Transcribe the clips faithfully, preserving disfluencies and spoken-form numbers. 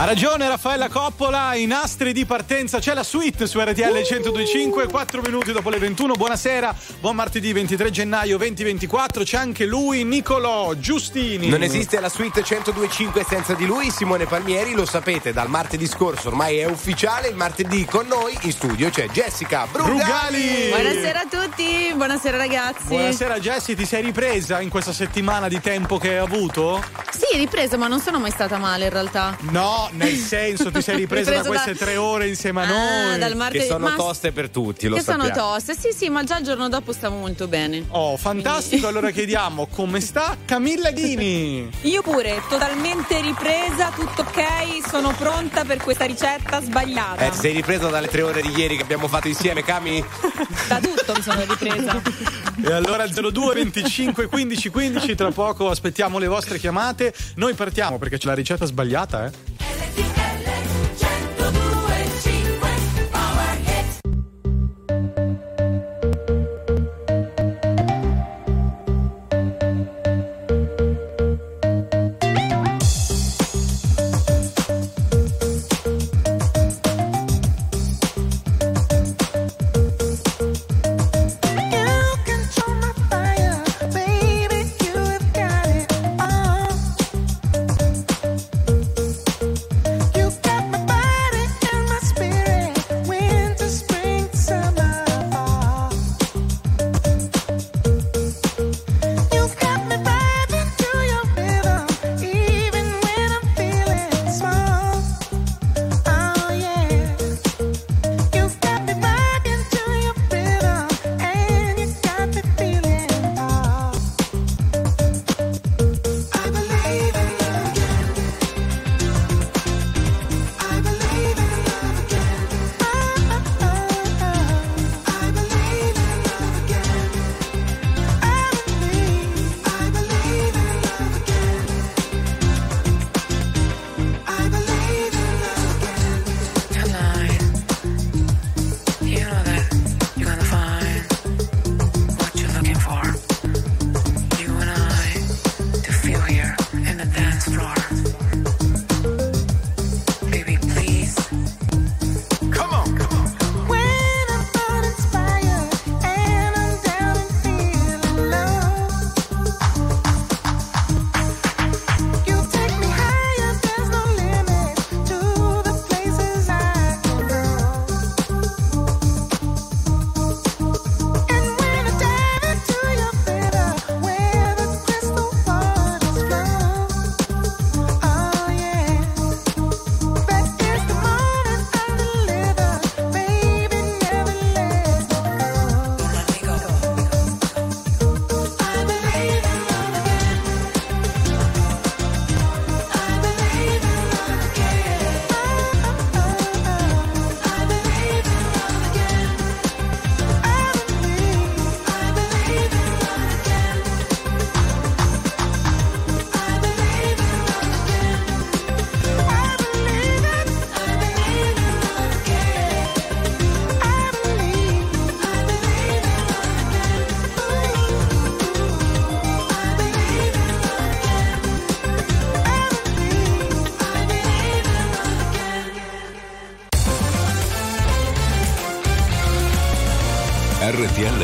Ha ragione Raffaella Coppola, i nastri di partenza, c'è la suite su R T L centodue e cinque, quattro minuti dopo le ventuno. Buonasera, buon martedì ventitré gennaio duemilaventiquattro, c'è anche lui Nicolò Giustini. Non esiste la suite centodue e cinque senza di lui, Simone Palmieri, lo sapete, dal martedì scorso ormai è ufficiale, il martedì con noi in studio c'è Jessica Brugali. Brugali. Buonasera a tutti, buonasera ragazzi. Buonasera Jessi, ti sei ripresa in questa settimana di tempo che hai avuto? Sì, ripresa, ma non sono mai stata male in realtà. No. No, nel senso ti sei ripresa da queste da... tre ore insieme a ah, noi dal martedì... che sono ma... toste per tutti, lo che sappiamo. Che sono toste, sì sì, ma già il giorno dopo stavo molto bene. Oh, fantastico, quindi... allora chiediamo come sta Camilla Ghini. Io pure, totalmente ripresa, tutto ok, sono pronta per questa ricetta sbagliata. Eh, ti sei ripresa dalle tre ore di ieri che abbiamo fatto insieme, Cami? Da tutto mi sono ripresa. E allora zero due venticinque quindici quindici, tra poco aspettiamo le vostre chiamate, noi partiamo perché c'è la ricetta sbagliata, eh.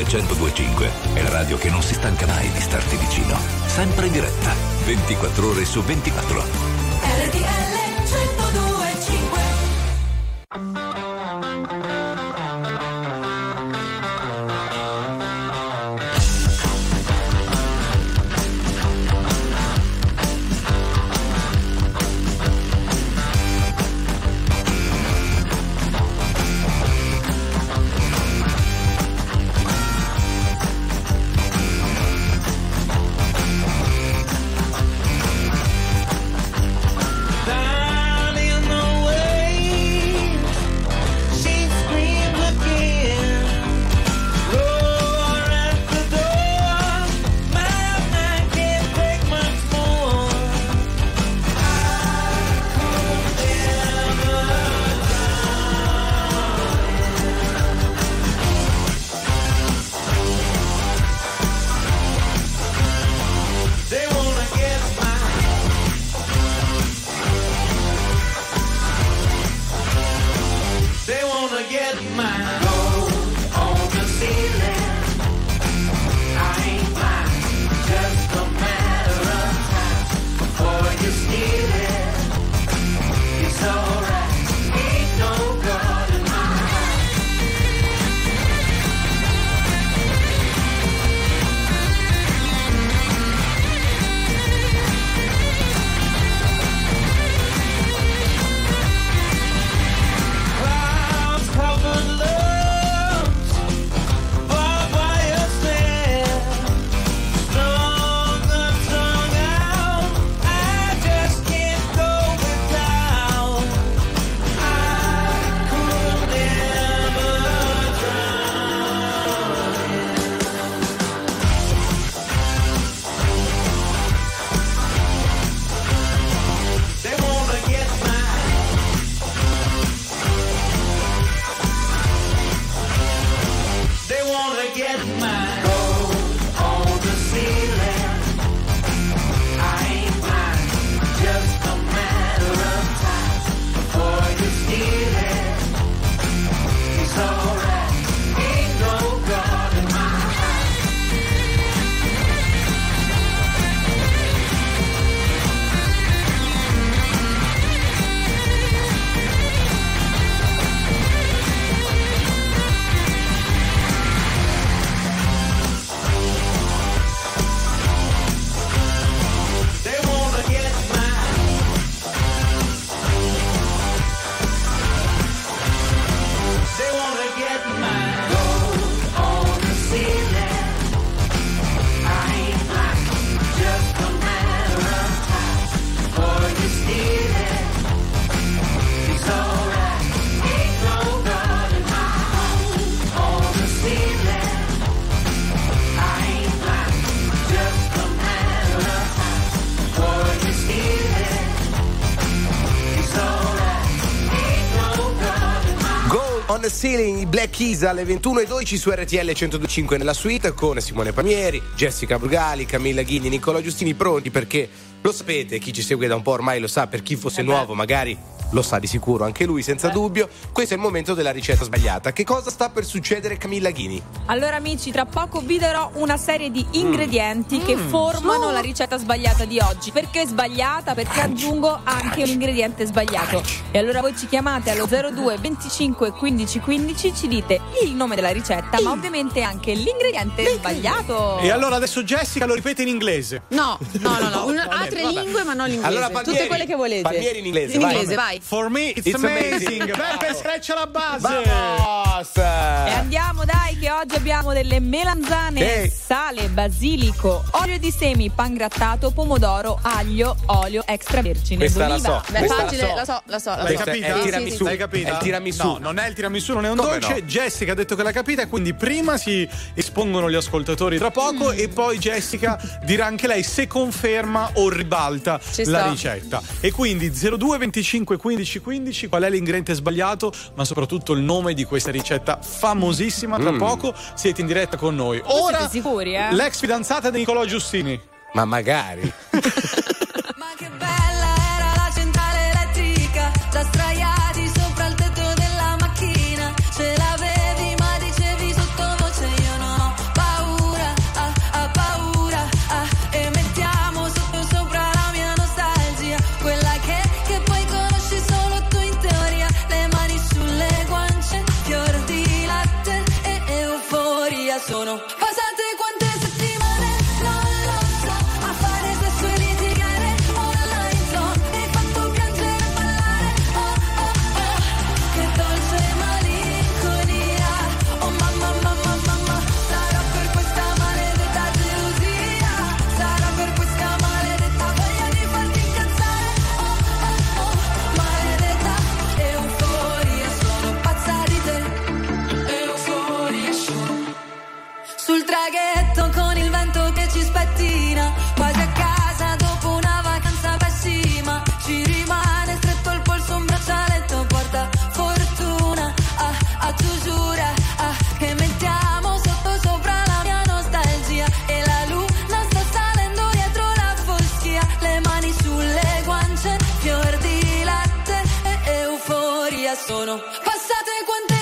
centodue e cinque è la radio che non si stanca mai di starti vicino, sempre in diretta, ventiquattro ore su ventiquattro. centodue e cinque. get mine. Gold on the ceiling. I ain't mine. Just a matter of time before you steal it. It's alright. Ain't no God in my Ceiling, Black Keys alle ventuno e dodici su R T L centodue e cinque nella suite con Simone Palmieri, Jessica Brugali, Camilla Ghini, Nicolò Giustini. Pronti perché lo sapete, chi ci segue da un po' ormai lo sa, per chi fosse eh nuovo magari lo sa di sicuro anche lui senza eh. dubbio. Questo è il momento della ricetta sbagliata. Che cosa sta per succedere, Camilla Ghini? Allora amici, tra poco vi darò una serie di ingredienti mm. che mm. formano mm. la ricetta sbagliata di oggi. Perché sbagliata? Perché aggiungo anche un ingrediente sbagliato. E allora voi ci chiamate allo zero due venticinque quindici quindici, ci dite il nome della ricetta, mm. ma ovviamente anche l'ingrediente mm. sbagliato. E allora adesso Jessica lo ripete in inglese. No, no, no, no. Una, altre vabbè, lingue vabbè. Ma non l'inglese. Allora, Palmieri, tutte quelle che volete. Palmieri in inglese. In vai, inglese, vai. For me it's, it's amazing, amazing. Beppe screccia la base. Vamos. E andiamo dai, che oggi abbiamo delle melanzane, hey. sale, basilico, olio di semi, pangrattato, pomodoro, aglio, olio extravergine. Questa d'oliva. La so. Beh, facile, la so, la so, la l'hai so. Capita? È il tiramisù. L'hai capita? È il tiramisù. No, non è il tiramisù, non è un Come dolce. No? Jessica ha detto che l'ha capita e quindi prima si espongono gli ascoltatori tra poco mm. e poi Jessica dirà anche lei se conferma o ribalta Ci la sto. ricetta. E quindi zero due venticinque quindici quindici, qual è l'ingrediente sbagliato, ma soprattutto il nome di questa ricetta famosissima. Tra mm. poco siete in diretta con noi. Ora siete sicuri, eh? L'ex fidanzata di Nicolò Giustini. Ma magari. Ma che bella era la centrale elettrica, la straiati sopra il tetto della macchina, ce l'avevi ma dicevi sottovoce io non ho paura, ah, ah, paura, ah, e mettiamo sotto sopra la mia nostalgia, quella che, che poi conosci solo tu in teoria, le mani sulle guance, fior di latte e euforia sono... Traghetto con il vento che ci spettina, quasi a casa dopo una vacanza pessima, ci rimane stretto il polso un braccialetto, porta fortuna, ah, ah, tu giura, ah, che mettiamo sotto sopra la mia nostalgia, e la luna sta salendo dietro la foschia, le mani sulle guance, fior di latte e euforia sono passate quante.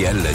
R T L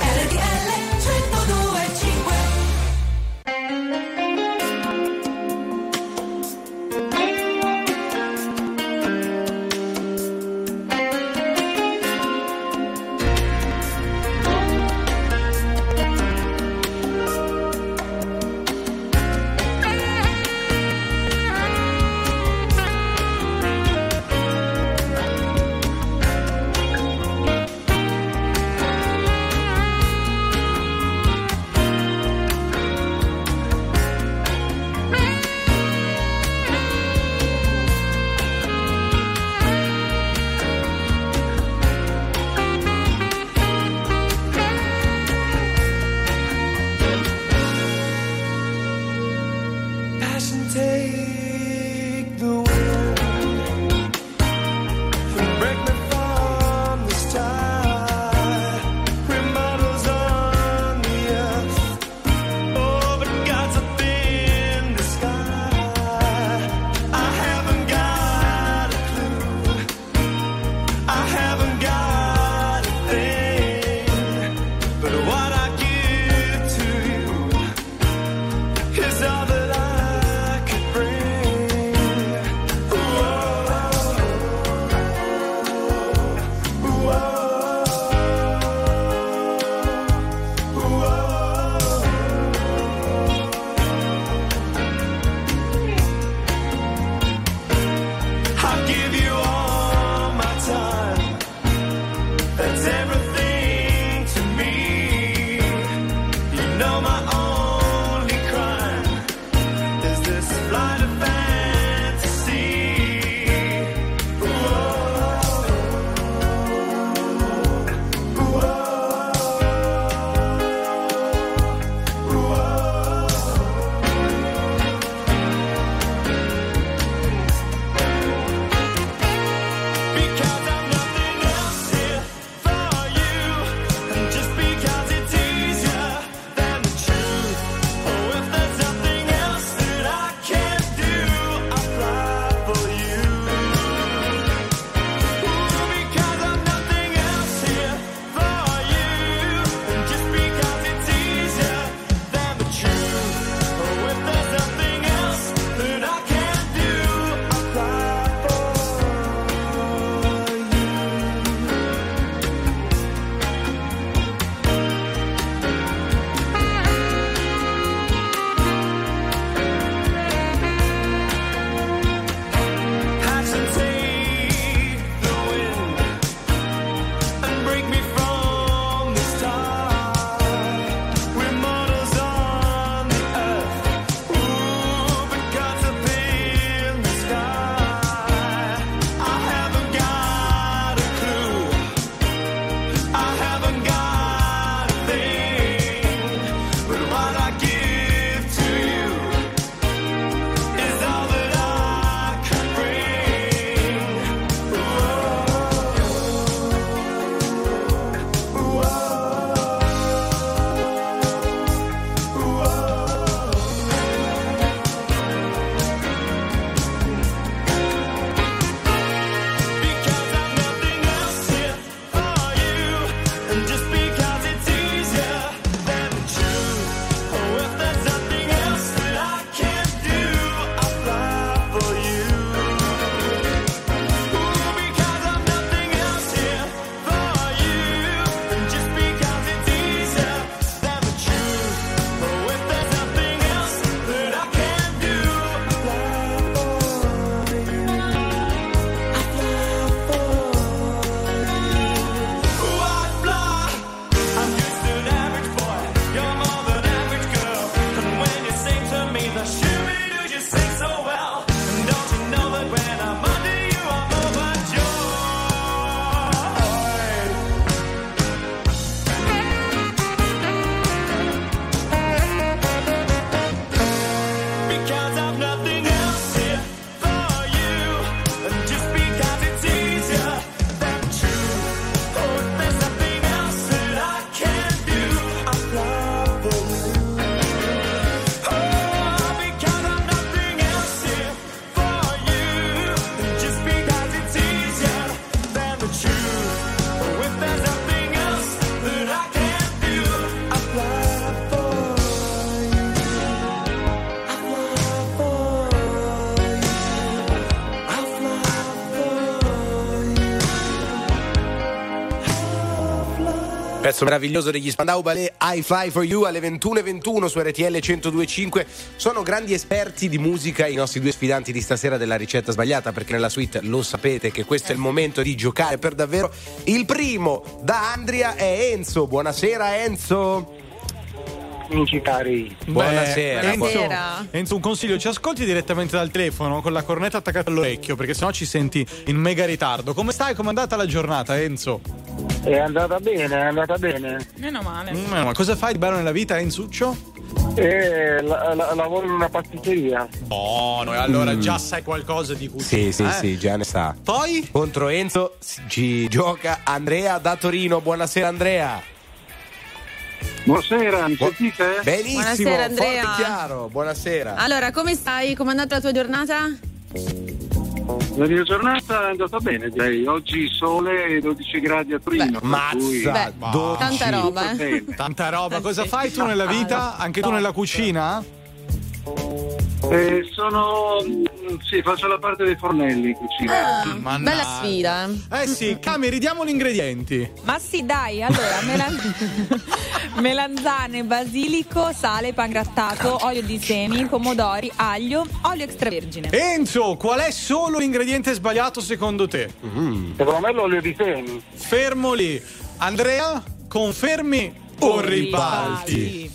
R T L centodue e cinque. Pezzo meraviglioso degli Spandau Ballet, I Fly For You, alle ventuno e ventuno su R T L centodue e cinque. Sono grandi esperti di musica i nostri due sfidanti di stasera della ricetta sbagliata, perché nella suite lo sapete che questo è il momento di giocare per davvero. Il primo da Andria è Enzo. Buonasera Enzo. Vincitari. Buonasera. Beh, Enzo, Enzo, un consiglio: ci ascolti direttamente dal telefono con la cornetta attaccata all'orecchio, perché sennò ci senti in mega ritardo. Come stai? Com'è andata la giornata, Enzo? È andata bene, è andata bene. Meno male. Mm, ma cosa fai di bello nella vita, Enzuccio? Eh, la, la, lavoro in una pasticceria. Buono, e allora mm. già sai qualcosa di cucina. Sì, sì, eh? sì, già ne sa. Poi? Contro Enzo ci gioca Andrea da Torino. Buonasera Andrea. Buonasera, mi sentite? Benissimo, buonasera, Andrea. Forte e chiaro, buonasera. Allora, come stai? Com'è andata la tua giornata? La mia giornata è andata bene, direi. Oggi sole, dodici gradi a Torino. Mazza, cui... tanta roba, eh. Tanta roba. Cosa fai tu nella vita? Anche tu nella cucina? Eh, sono sì, faccio la parte dei fornelli in cucina. Ah, bella sfida. Eh sì, Cami, ridiamo gli ingredienti. Ma sì, dai, allora melan- melanzane, basilico, sale, pangrattato, olio di semi, pomodori, aglio, olio extravergine. Enzo, qual è solo l'ingrediente sbagliato secondo te? Mm-hmm. Secondo me l'olio di semi. Fermo lì. Andrea, confermi o ribalti?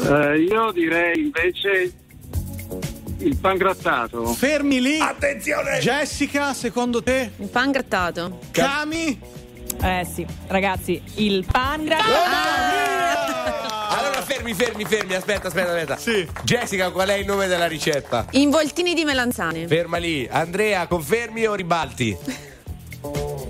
Eh, io direi invece il pangrattato. Fermi lì. Attenzione. Jessica, secondo te? Il pangrattato. Cami? Eh sì, ragazzi, il pangrattato. Ah! Allora fermi, fermi, fermi, aspetta, aspetta, aspetta. Sì. Jessica, qual è il nome della ricetta? Involtini di melanzane. Ferma lì. Andrea, confermi o ribalti?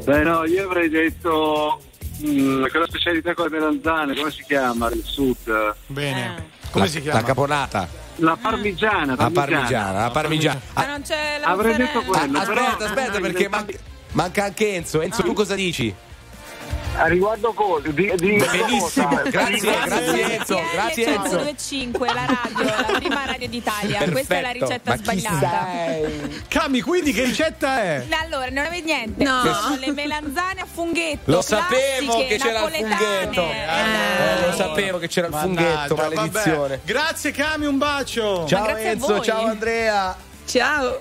Beh no, io avrei detto mm, quella specialità con le melanzane, come si chiama? Il sud. Bene. Come la, si chiama? La caponata. La parmigiana. La parmigiana. La parmigiana. Ma non c'è la avrei detto quello. Ah, aspetta, aspetta, perché manca, manca anche Enzo. Enzo, tu cosa dici? A riguardo cosa? Di, di benissimo. Cosa? Grazie, grazie Enzo. Grazie Enzo. centodue e cinque, la radio, la prima radio d'Italia. Perfetto. Questa è la ricetta ma sbagliata. Cami, quindi che ricetta è? Allora, non avevi niente. No, no. Le melanzane a funghetto. Lo sapevo che c'era napoletane. Il funghetto. Eh, eh, lo sapevo che c'era il funghetto, mannaggia, maledizione. Vabbè. Grazie Cami, un bacio. Ciao Enzo, ciao Andrea. Ciao.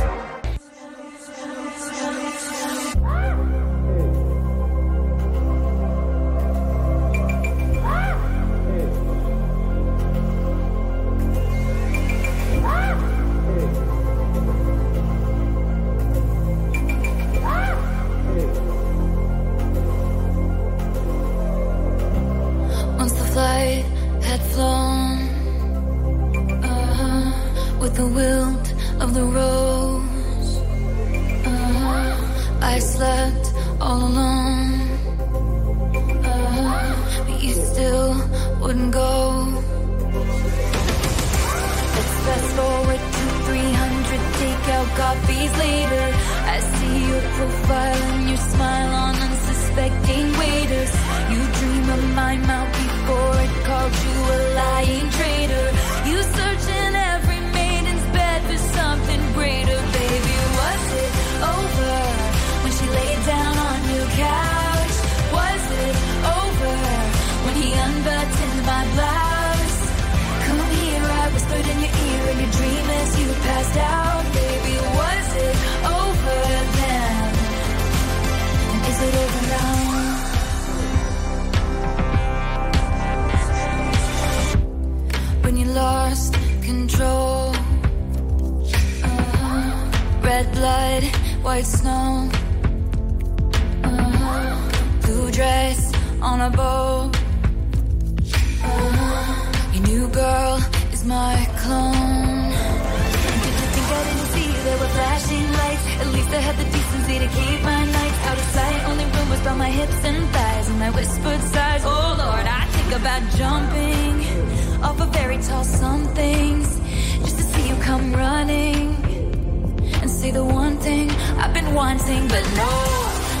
But no,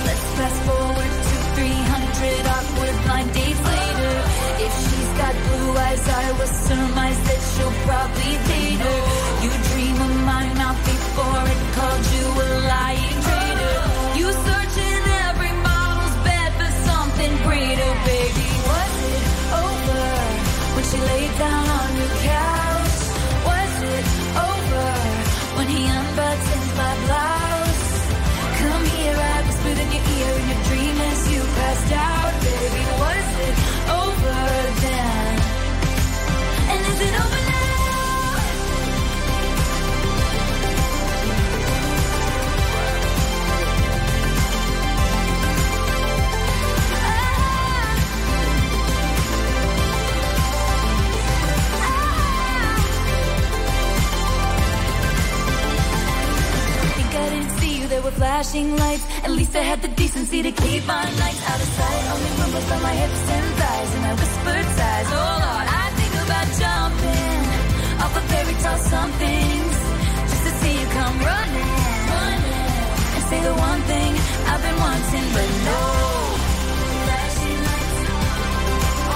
let's fast forward to three hundred awkward blind dates later. If she's got blue eyes, I will surmise that she'll probably date her. You dream of my mouth before it called you a lying traitor. You search in every model's bed for something greater, baby. Was it over when she laid down on your couch? Was it over when he unbuttons my blouse? Come here, I whispered in your ear in your dream as you passed out, baby. Was it over then? And is it over now? There were flashing lights. At least I had the decency to keep my nights out of sight. Only rumbles on my hips and thighs, and I whispered sighs. Oh Lord, I think about jumping off a fairy tale somethings just to see you come running, running, and say the one thing I've been wanting, but no. Flashing lights. Oh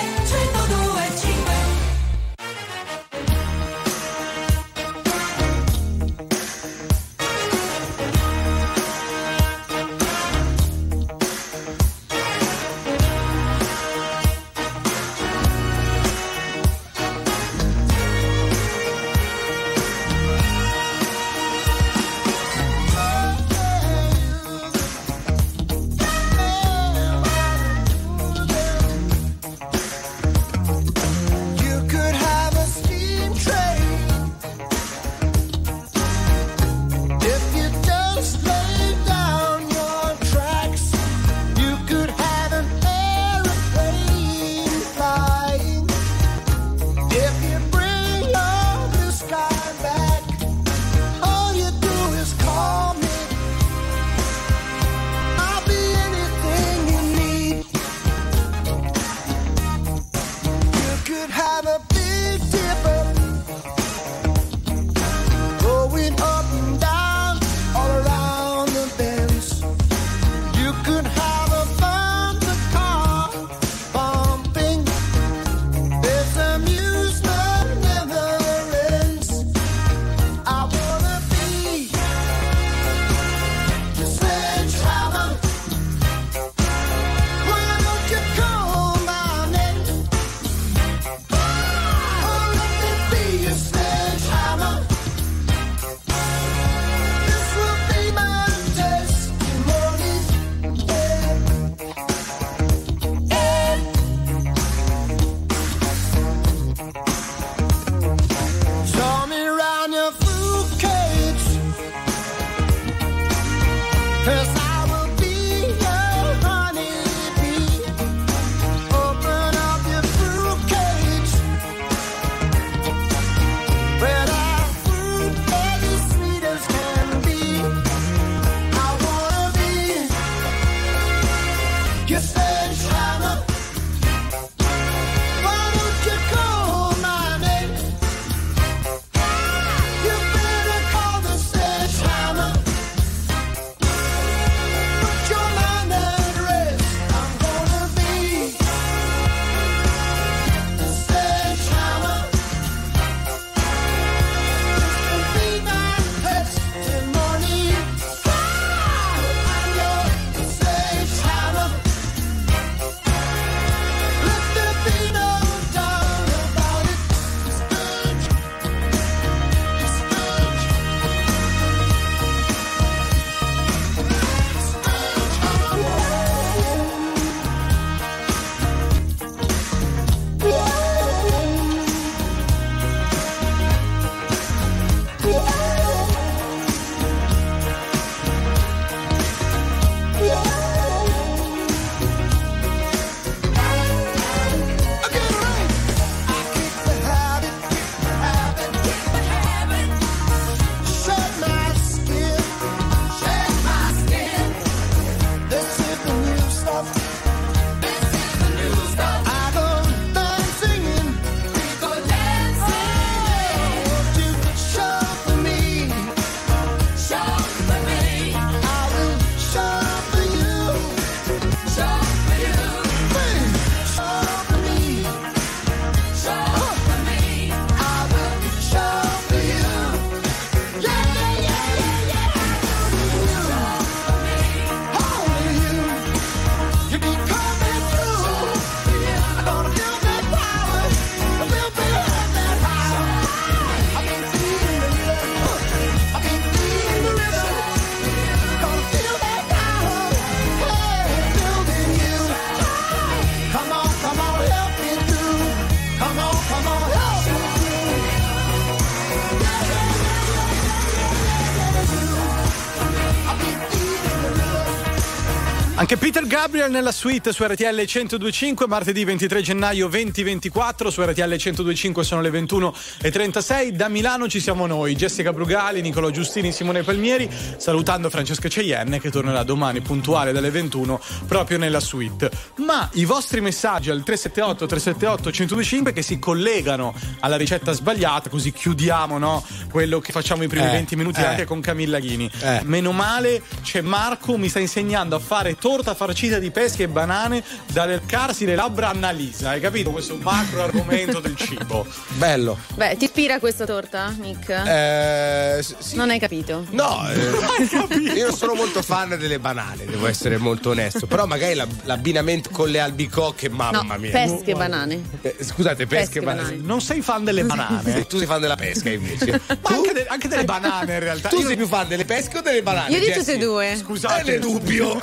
Anche Peter Gabriel nella suite su R T L centodue e cinque, martedì ventitré gennaio duemilaventiquattro, su R T L centodue e cinque sono le ventuno e trentasei. Da Milano ci siamo noi, Jessica Brugali, Nicolò Giustini, Simone Palmieri, salutando Francesca Ceienne che tornerà domani puntuale dalle ventuno proprio nella suite. Ma i vostri messaggi al tre sette otto tre sette otto uno zero due cinque che si collegano alla ricetta sbagliata, così chiudiamo, no, quello che facciamo i primi eh, venti minuti eh. anche con Camilla Ghini. Eh. Meno male c'è Marco, mi sta insegnando a fare torta farcita di pesche e banane da leccarsi le labbra a Annalisa. Hai capito questo macro argomento del cibo? Bello. Beh, ti ispira questa torta, Nick? Eh, sì. Non hai capito? No, eh, non hai capito. Io sono molto fan delle banane, devo essere molto onesto. Però magari la, l'abbinamento con le albicocche, mamma no, mia. pesche e banane. Eh, scusate, pesche e banane. banane. Non sei fan delle banane? Tu sei fan della pesca invece. Ma anche, de- anche delle banane in realtà. Tu io sei più fan delle pesche o delle banane? Io dico tutte e due. Scusate. Eh, dubbio.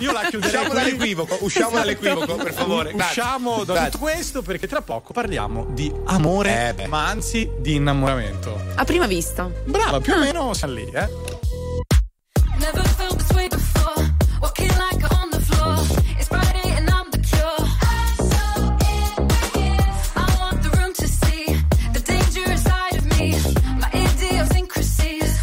Io la chiuderei. Usciamo dall'equivoco, usciamo esatto. dall'equivoco, per favore. Usciamo da tutto questo perché tra poco parliamo di amore, eh ma anzi di innamoramento. A prima vista. Brava, più ah. o meno siamo lì, eh. Never felt this way before, walking like on the floor. It's Friday and I'm the cure. I'm so in my heels. I want the room to see the dangerous side of me. My idiosyncrasies.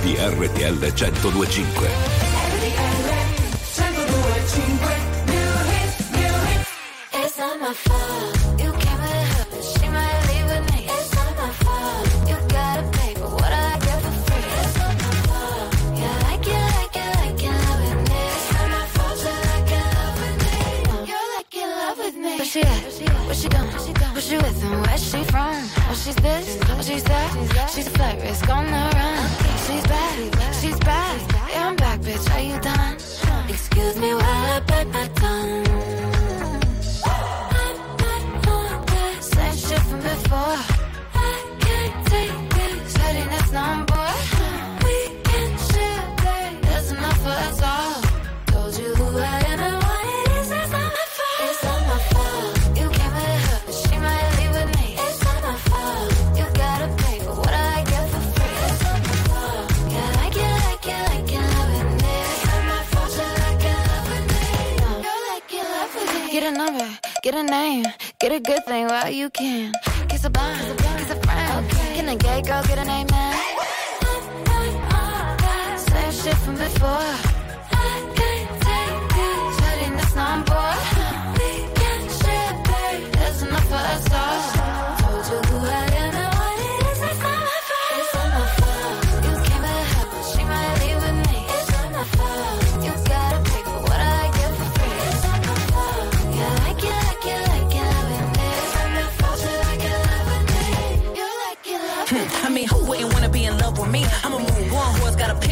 R T L centodue e cinque.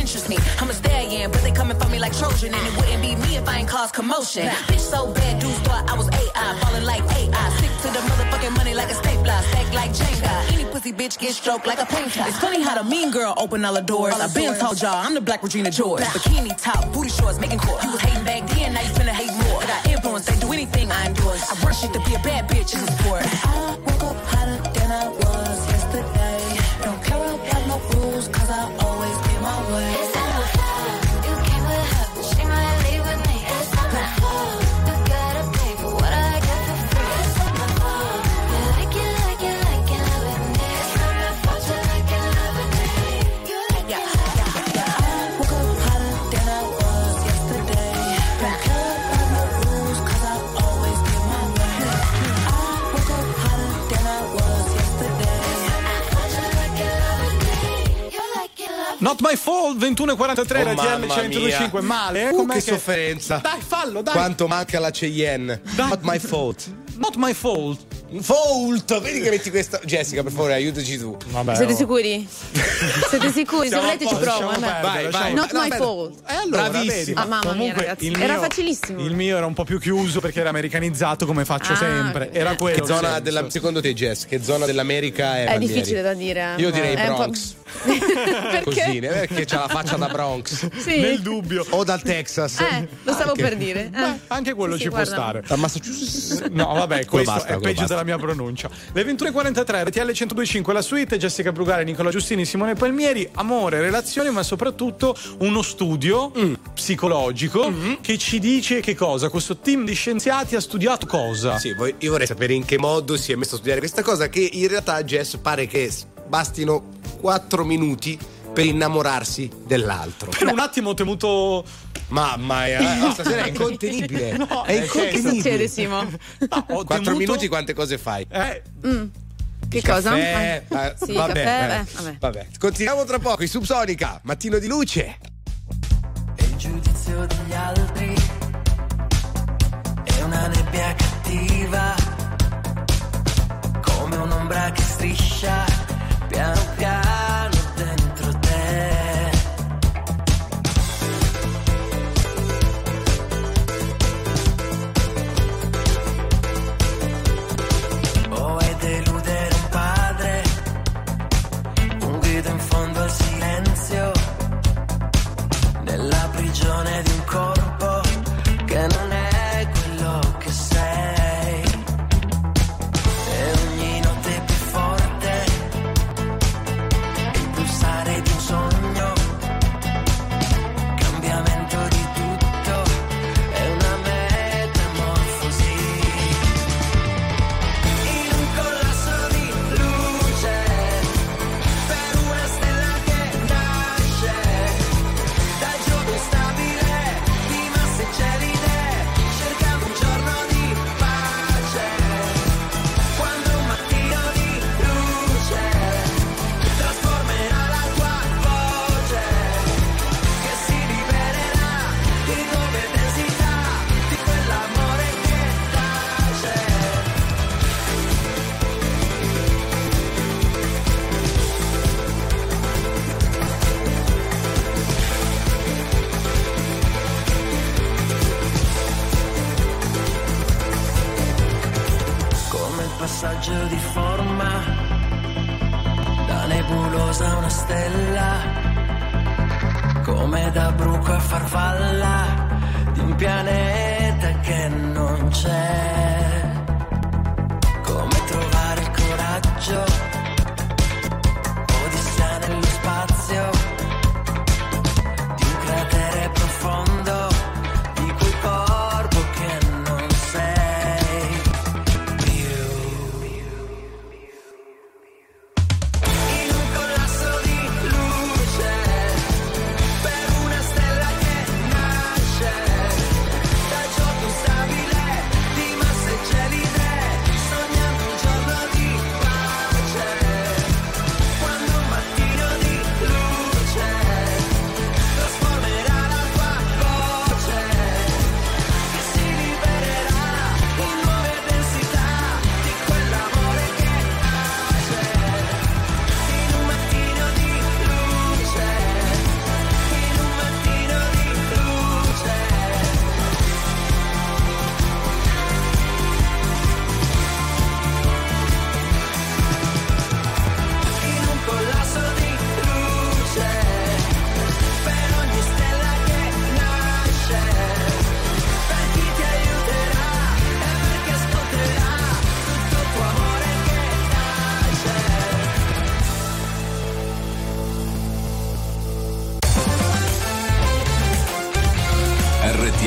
interest me. I'm a stallion, but they coming for me like Trojan, and it wouldn't be me if I ain't caused commotion. Nah. Bitch so bad, dudes thought I was A I, falling like A I, stick to the motherfucking money like a stapler, stack like Jenga. Any pussy bitch get stroked like a painter. It's funny how the mean girl open all the doors. I've been told y'all I'm the Black Regina George. Nah. Bikini top, booty shorts, making court. You was hating back then, now you finna hate more. I got influence, they do anything I endorse. I work shit to be a bad bitch, it's a sport. I woke up hotter than I was yesterday. Don't care about no rules, cause I always get my way. It's not my fault, you came with her, but she might leave with me. It's not my fault, I gotta pay for what I got for free. It's not my fault, you like it, like it, like it, loving me. It's not my fault, you like it, loving me. You like it, like it, I woke up hotter than I was yesterday. Don't care about no rules, cause I always get my way. I woke up hotter than I was yesterday. It's not my fault, you like it, loving me. You like it, loving me. Not my fault, ventuno e quarantatré, oh, R T L centodue e cinque, male. Uh, Com'è che, che sofferenza. Dai, fallo, dai. Quanto manca la Cheyenne. Dai. Not my fault. Not my fault. Fault. Vedi che metti questa. Jessica, per favore, aiutaci tu. Vabbè, Siete oh. sicuri? Siete sicuri? Se volete ci provo. Vai, vai. Not no, my no, fault. Eh, allora, bravissima. Ah, mamma Comunque, mia, ragazzi. Mio, era facilissimo. Il mio era un po' più chiuso perché era americanizzato come faccio ah, sempre. Era quello. Che zona della, secondo te, Jess? Che zona dell'America è? È Palmieri? Difficile da dire. Io direi eh, Bronx. Perché? Così, perché c'ha la faccia da Bronx. Sì. Nel dubbio. O dal Texas. Eh, lo stavo anche. per dire. Eh. Beh, anche quello sì, ci guarda. può stare. Da Massachusetts. No, vabbè, questo basta, è peggio basta. della mia pronuncia. Le ventuno e quarantatré, R T L centodue e cinque, la suite, Jessica Brugali, Nicolò Giustini, Simone Palmieri, amore, relazioni, ma soprattutto uno studio mm. psicologico mm-hmm. che ci dice che cosa questo team di scienziati ha studiato cosa. Sì, io vorrei sapere in che modo si è messo a studiare questa cosa, che in realtà Jess pare che bastino quattro minuti per innamorarsi dell'altro. Per un attimo ho temuto. Mamma mia, stasera è incontenibile. No, è incontenibile. Che succede, Simo? No, ho quattro temuto... minuti, quante cose fai? Eh. Mm. Che caffè, cosa? Eh, sì, vabbè, caffè, vabbè. Eh, vabbè. vabbè. Continuiamo tra poco in Subsonica, mattino di luce. E il giudizio degli altri è una nebbia cattiva, come un'ombra che striscia piano piano. Nella prigione di un corpo che non è quello che sei, e ogni notte più forte il pulsare di un sogno, cambiamento di tutto è una metamorfosi, in un collasso di luce per una stella che nasce. Passaggio di forma, da nebulosa a una stella, come da bruco a farfalla, di un pianeta che non c'è. Come trovare il coraggio, odissea nello spazio, di un cratere profondo, di cui corpo che non sei. Stabile di massa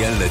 R T L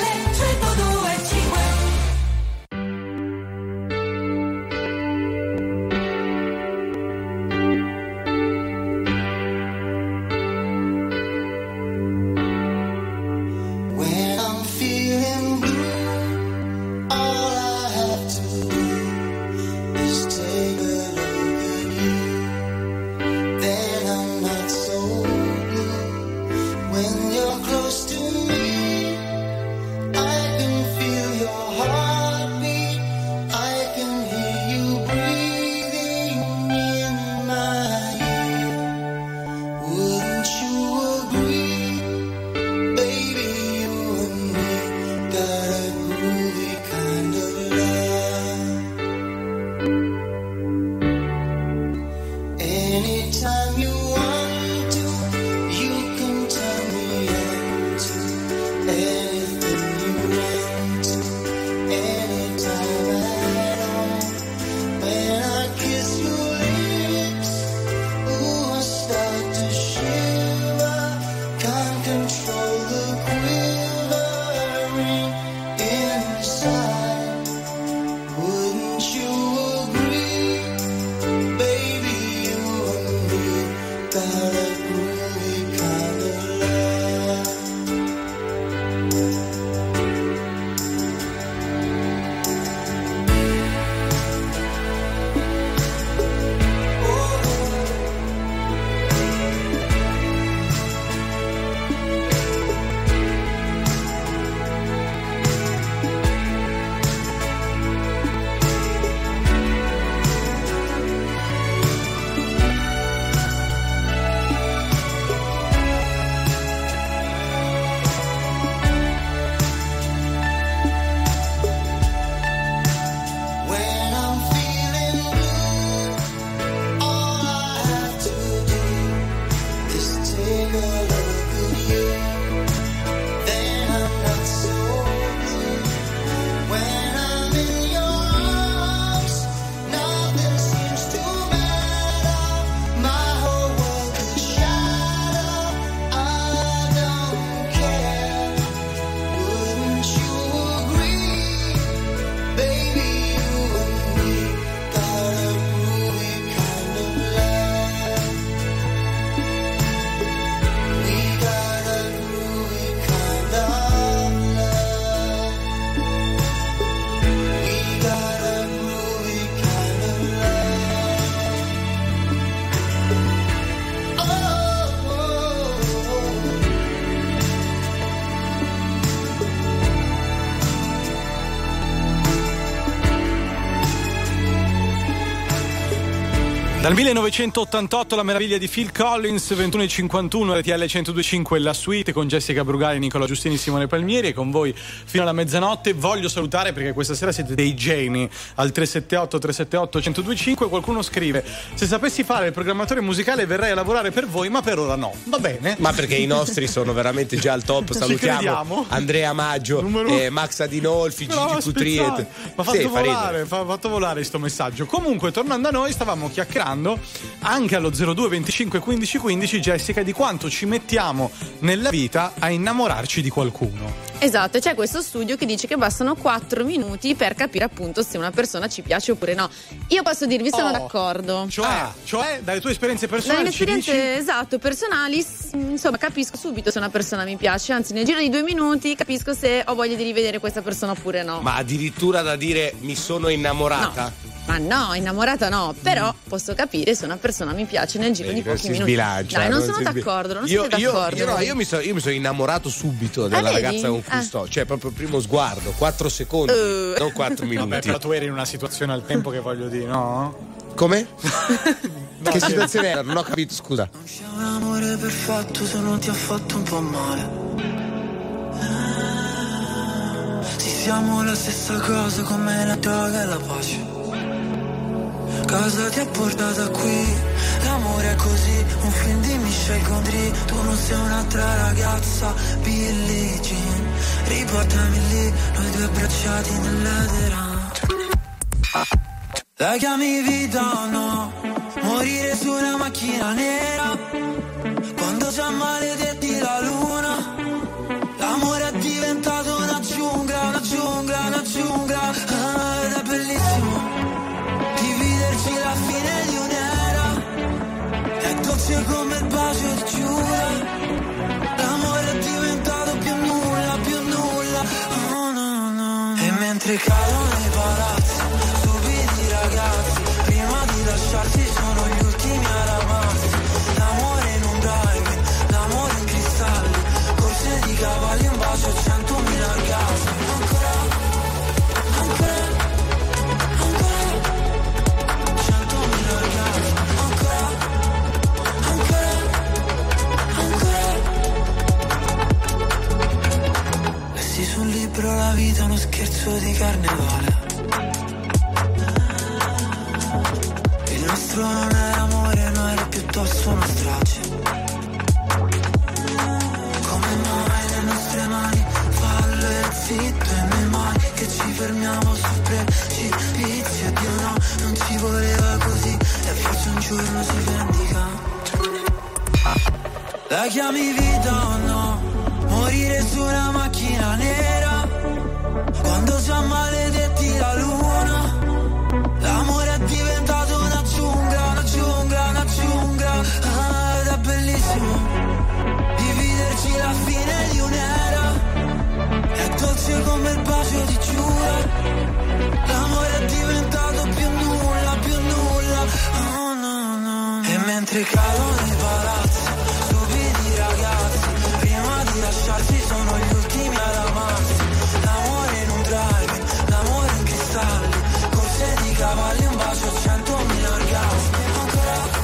centodue e cinque. Dal millenovecentottantotto la meraviglia di Phil Collins, ventuno e cinquantuno, R T L centodue e cinque, la suite con Jessica Brugali, Nicolò Giustini, Simone Palmieri e con voi fino alla mezzanotte. Voglio salutare, perché questa sera siete dei geni, al tre sette otto tre sette otto uno zero due cinque. Qualcuno scrive: se sapessi fare il programmatore musicale verrei a lavorare per voi, ma per ora no. Va bene, ma perché i nostri sono veramente già al top. Salutiamo Andrea Maggio, Numero... eh, Max Adinolfi, Gigi Cutriet. Ma fatto sì, volare, fa, fatto volare sto messaggio. Comunque, tornando a noi, stavamo chiacchierando anche allo zero due venticinque quindici quindici, Jessica, di quanto ci mettiamo nella vita a innamorarci di qualcuno. Esatto, c'è questo studio che dice che bastano quattro minuti per capire appunto se una persona ci piace oppure no. Io posso dirvi, sono oh, d'accordo. Cioè, ah. cioè, dalle tue esperienze personali? Dalle esperienze, dici... esatto, personali, insomma, capisco subito se una persona mi piace, anzi nel giro di due minuti capisco se ho voglia di rivedere questa persona oppure no. Ma addirittura da dire mi sono innamorata? No. Ma no, innamorata no, però posso capire se una persona mi piace nel giro di pochi minuti. Sbilancia, Dai, non, non sono d'accordo, non io, siete d'accordo. Io, io, no, io, mi so, io mi sono innamorato subito della ah, ragazza con cui ah. sto, cioè proprio primo sguardo, quattro secondi, uh. non quattro minuti. Vabbè, però tu eri in una situazione al tempo che voglio dire, no? Come? no, che situazione era? Non ho capito, scusa. Non c'è un amore perfetto se non ti ha fatto un po' male. Eh, sì, siamo la stessa cosa come la droga e la pace. Cosa ti ha portata qui? L'amore è così, un film di Michel Gondry. Tu non sei un'altra ragazza, Billie Jean. Riportami lì, noi due abbracciati nella nell'edera. La chiami vita o no? Morire su una macchina nera, quando c'è maledetti la luna, l'amore è diventato una giungla, una giungla, una giungla, ah, ed è bellissimo dividerci la fine di un'era, è dolce come il bacio di Giura, l'amore è diventato più nulla, più nulla, oh, no, no, no. E mentre cadono i palazzi, ragazzi, prima di lasciarsi sono gli ultimi a lavarsi. L'amore in un drive, l'amore in cristalli, corse di cavalli, un bacio a centomila orgasmi. Ancora, ancora, ancora, centomila orgasmi. Ancora, ancora, ancora. Lessi su un libro la vita, uno scherzo di carnevale. Non era amore, non era piuttosto una strage. Come mai le nostre mani, falle zitto e noi mai che ci fermiamo sul precipizio. Dio no, non ci voleva così e forse un giorno si vendica. La chiami vita o no? Morire su una macchina nera, quando ci ammaledetti la luna, l'amore è diventato ah, ed è bellissimo dividerci la fine di un'era, è dolce come il bacio di Giura, l'amore è diventato più nulla, più nulla, oh, no, no, no. E mentre cadono i palazzi, stupidi ragazzi, prima di lasciarsi sono gli ultimi ad amarsi. L'amore in un drive, l'amore in cristalli, corse di cavalli, un bacio a centomila orgasmi. Ancora,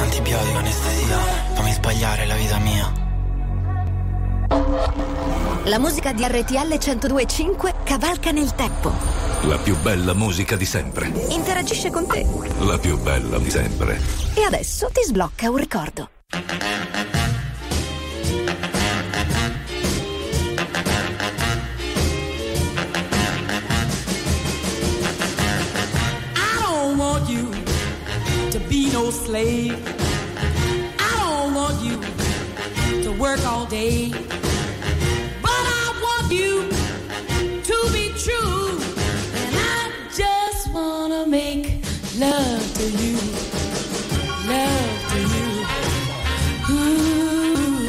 antibiotico, anestesia, fammi sbagliare la vita mia. La musica di R T L centodue e cinque cavalca nel tempo. La più bella musica di sempre. Interagisce con te. La più bella di sempre. E adesso ti sblocca un ricordo. Slave. I don't want you to work all day, but I want you to be true, and I just want to make love to you, love to you, ooh,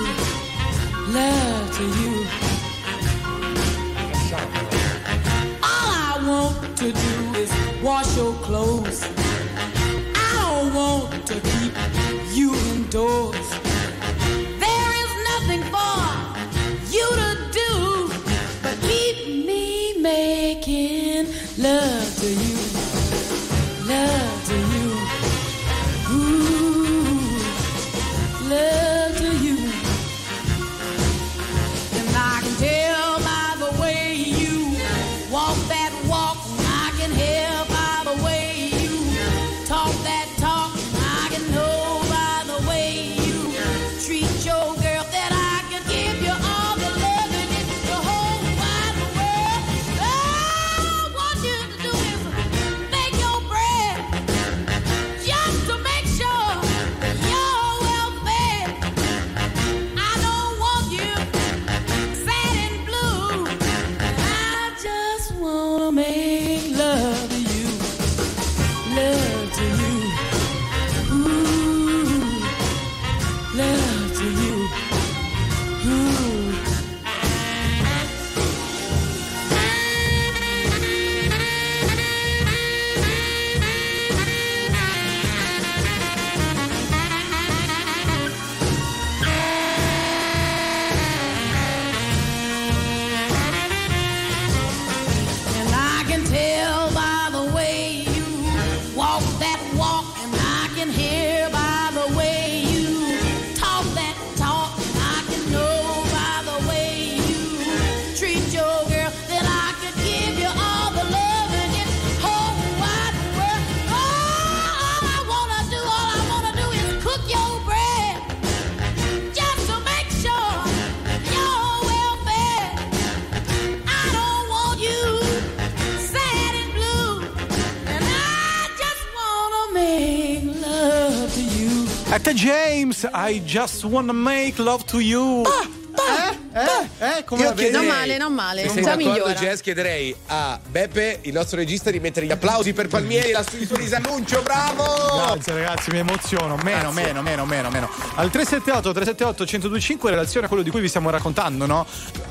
love to you. All I want to do is wash your clothes. Want to keep you indoors. There is nothing for you to do but leave me making love to you, love to you, ooh, love to you. And I can tell by the way you walk that walk, and I can hear by the way you talk that talk. Do it. Etta James, I just wanna make love to you. Ah, ah, eh? Eh? Eh? Come la vedi? Non male, non male. Se sei d'accordo, Jess, chiederei a Beppe, il nostro regista, di mettere gli applausi per Palmieri, la sua disannuncio, bravo! Grazie ragazzi, mi emoziono. Meno, Grazie. meno, meno, meno, meno. Al tre sette otto tre sette otto uno zero due cinque, in relazione a quello di cui vi stiamo raccontando, no?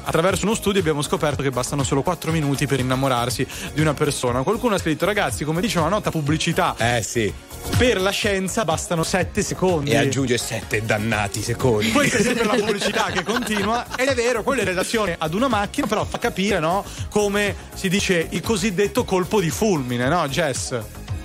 Attraverso uno studio abbiamo scoperto che bastano solo quattro minuti per innamorarsi di una persona. Qualcuno ha scritto: ragazzi, come dice una nota pubblicità, eh sì, per la scienza bastano sette secondi. E aggiunge sette dannati secondi. Questa è sempre la pubblicità che continua. Ed è vero, quella è in relazione ad una macchina, però fa capire, no, come si dice, il cosiddetto colpo di fulmine, no, Jess?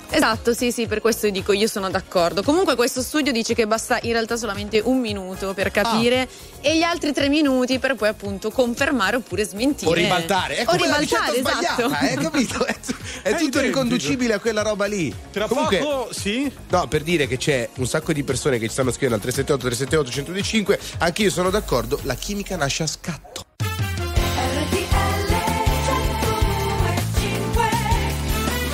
Esatto, sì, sì, per questo dico, io sono d'accordo. Comunque questo studio dice che basta in realtà solamente un minuto per capire, ah, e gli altri tre minuti per poi appunto confermare oppure smentire. O ribaltare. Ecco, o ribaltare, esatto. Hai eh, capito? È, è, è tutto riconducibile a quella roba lì. Tra Comunque, poco, sì? No, per dire che c'è un sacco di persone che ci stanno scrivendo al tre sette otto tre sette otto uno zero due cinque. Anch'io sono d'accordo, la chimica nasce a scatto.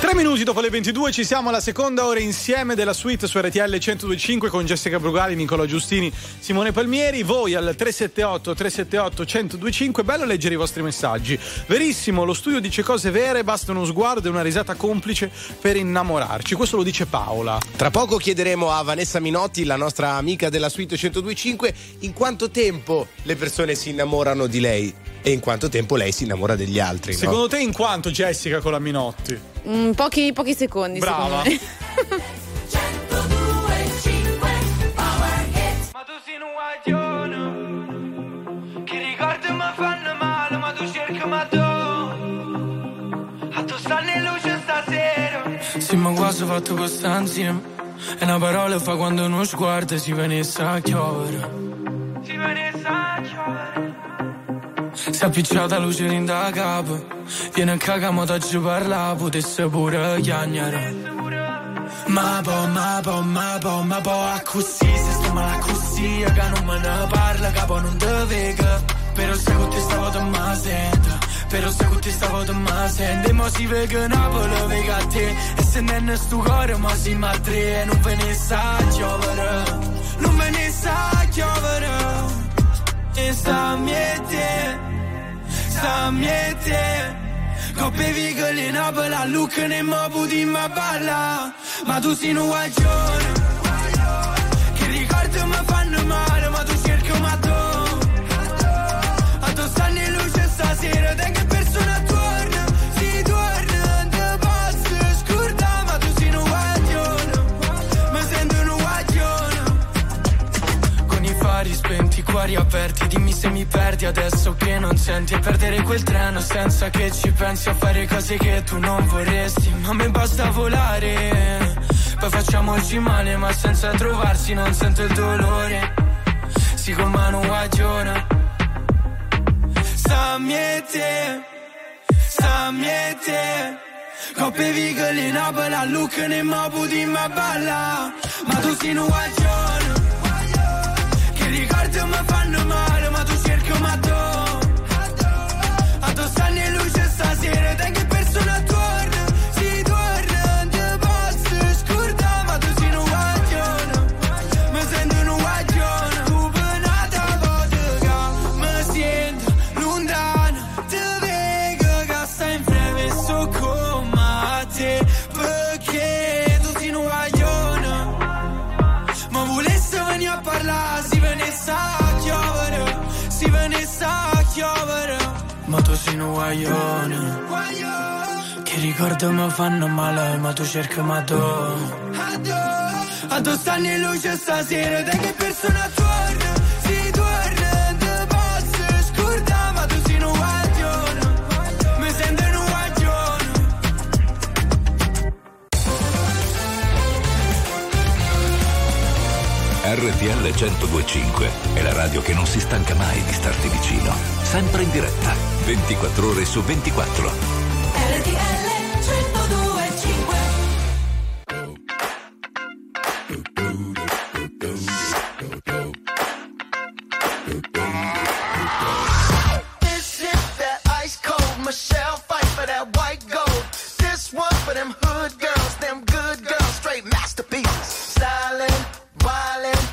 tre minuti dopo le ventidue ci siamo alla seconda ora insieme della suite su R T L centodue e cinque con Jessica Brugali, Nicolò Giustini, Simone Palmieri. Voi al tre sette otto tre sette otto uno zero due cinque. Bello leggere i vostri messaggi. Verissimo, lo studio dice cose vere, basta uno sguardo e una risata complice per innamorarci. Questo lo dice Paola. Tra poco chiederemo a Vanessa Minetti, la nostra amica della suite centodue e cinque, in quanto tempo le persone si innamorano di lei e in quanto tempo lei si innamora degli altri. Secondo no? te in quanto, Jessica, con la Minetti? Mm, pochi, pochi secondi. Brava. Secondo me. Ma tu sei un guaglione, che ricordi mi fanno male, ma tu cerchi ma tu, a tu stanno luce stasera. Sì, ma quasi ho fatto questa insieme, e una parola fa quando uno sguardo si venisse a chiovere. Si venisse a chiovere. Si è appicciata luce in da capo, viene a cagare ma oggi parla, potesse pure chiagnare. Ma po', ma po', ma po', ma po' a così, se sto male a così, che non me ne parla, capo non te vega. Però se con te stavo te ma sento, però se con te stavo te ma sento, e mo si vega Napoli, vega a te, e se nel sto cuore ma si ma tre, e non ve ne sa giovere, non ve ne sa giovere. E sta miete, sta miete, coppe vigole in abola, Luca ne mobu di ma balla. Ma tu sei un guaglione, che ricordi mi fanno male, ma tu cerchi un matto, a tu stanno in luce stasera, tengo persona torna, si torna, te posso scordare. Ma tu sei un guaglione, mi sento un guaglione. Con i fari spenti, cuori aperti, dimmi se mi perdi adesso che non senti, e perdere quel treno senza che ci pensi, a fare cose che tu non vorresti, ma a me basta volare. Poi facciamoci male ma senza trovarsi, non sento il dolore, si con mano guagliona. Sta miete, sta miete, coppe vigole in abola, Luca ne mobu di ma balla. Ma tu sei un guaglione, ricordi mi fanno male, ma tu cerchi un matto, a tu stanno in luce stasera, dai che persona torna, si torna, non ti posso scordare. Ma tu sei un guaglione, mi sento un guaglione, tu penata vodka, mi sento lontana, ti vedo che stai in breve so come te, perché tu sei un guaglione, ma volesse venire a parlare, si venisse a chiovere. Ma tu sei un guaglione, che ricordi mi fanno male, ma tu cerchi ma tu, a tu stanno in luce stasera, dai che persona torna, si torna, non ti posso scordare. Ma tu sei un guaglione, mi sento un guaglione. R T L centodue e cinque è la radio che non si stanca mai di starti vicino, sempre in diretta, ventiquattro ore su ventiquattro. R T L centodue e cinque. This is that ice cold Michelle, fight for that white gold. This one for them hood girls, them good girls, straight masterpieces. Stylin', wildin'.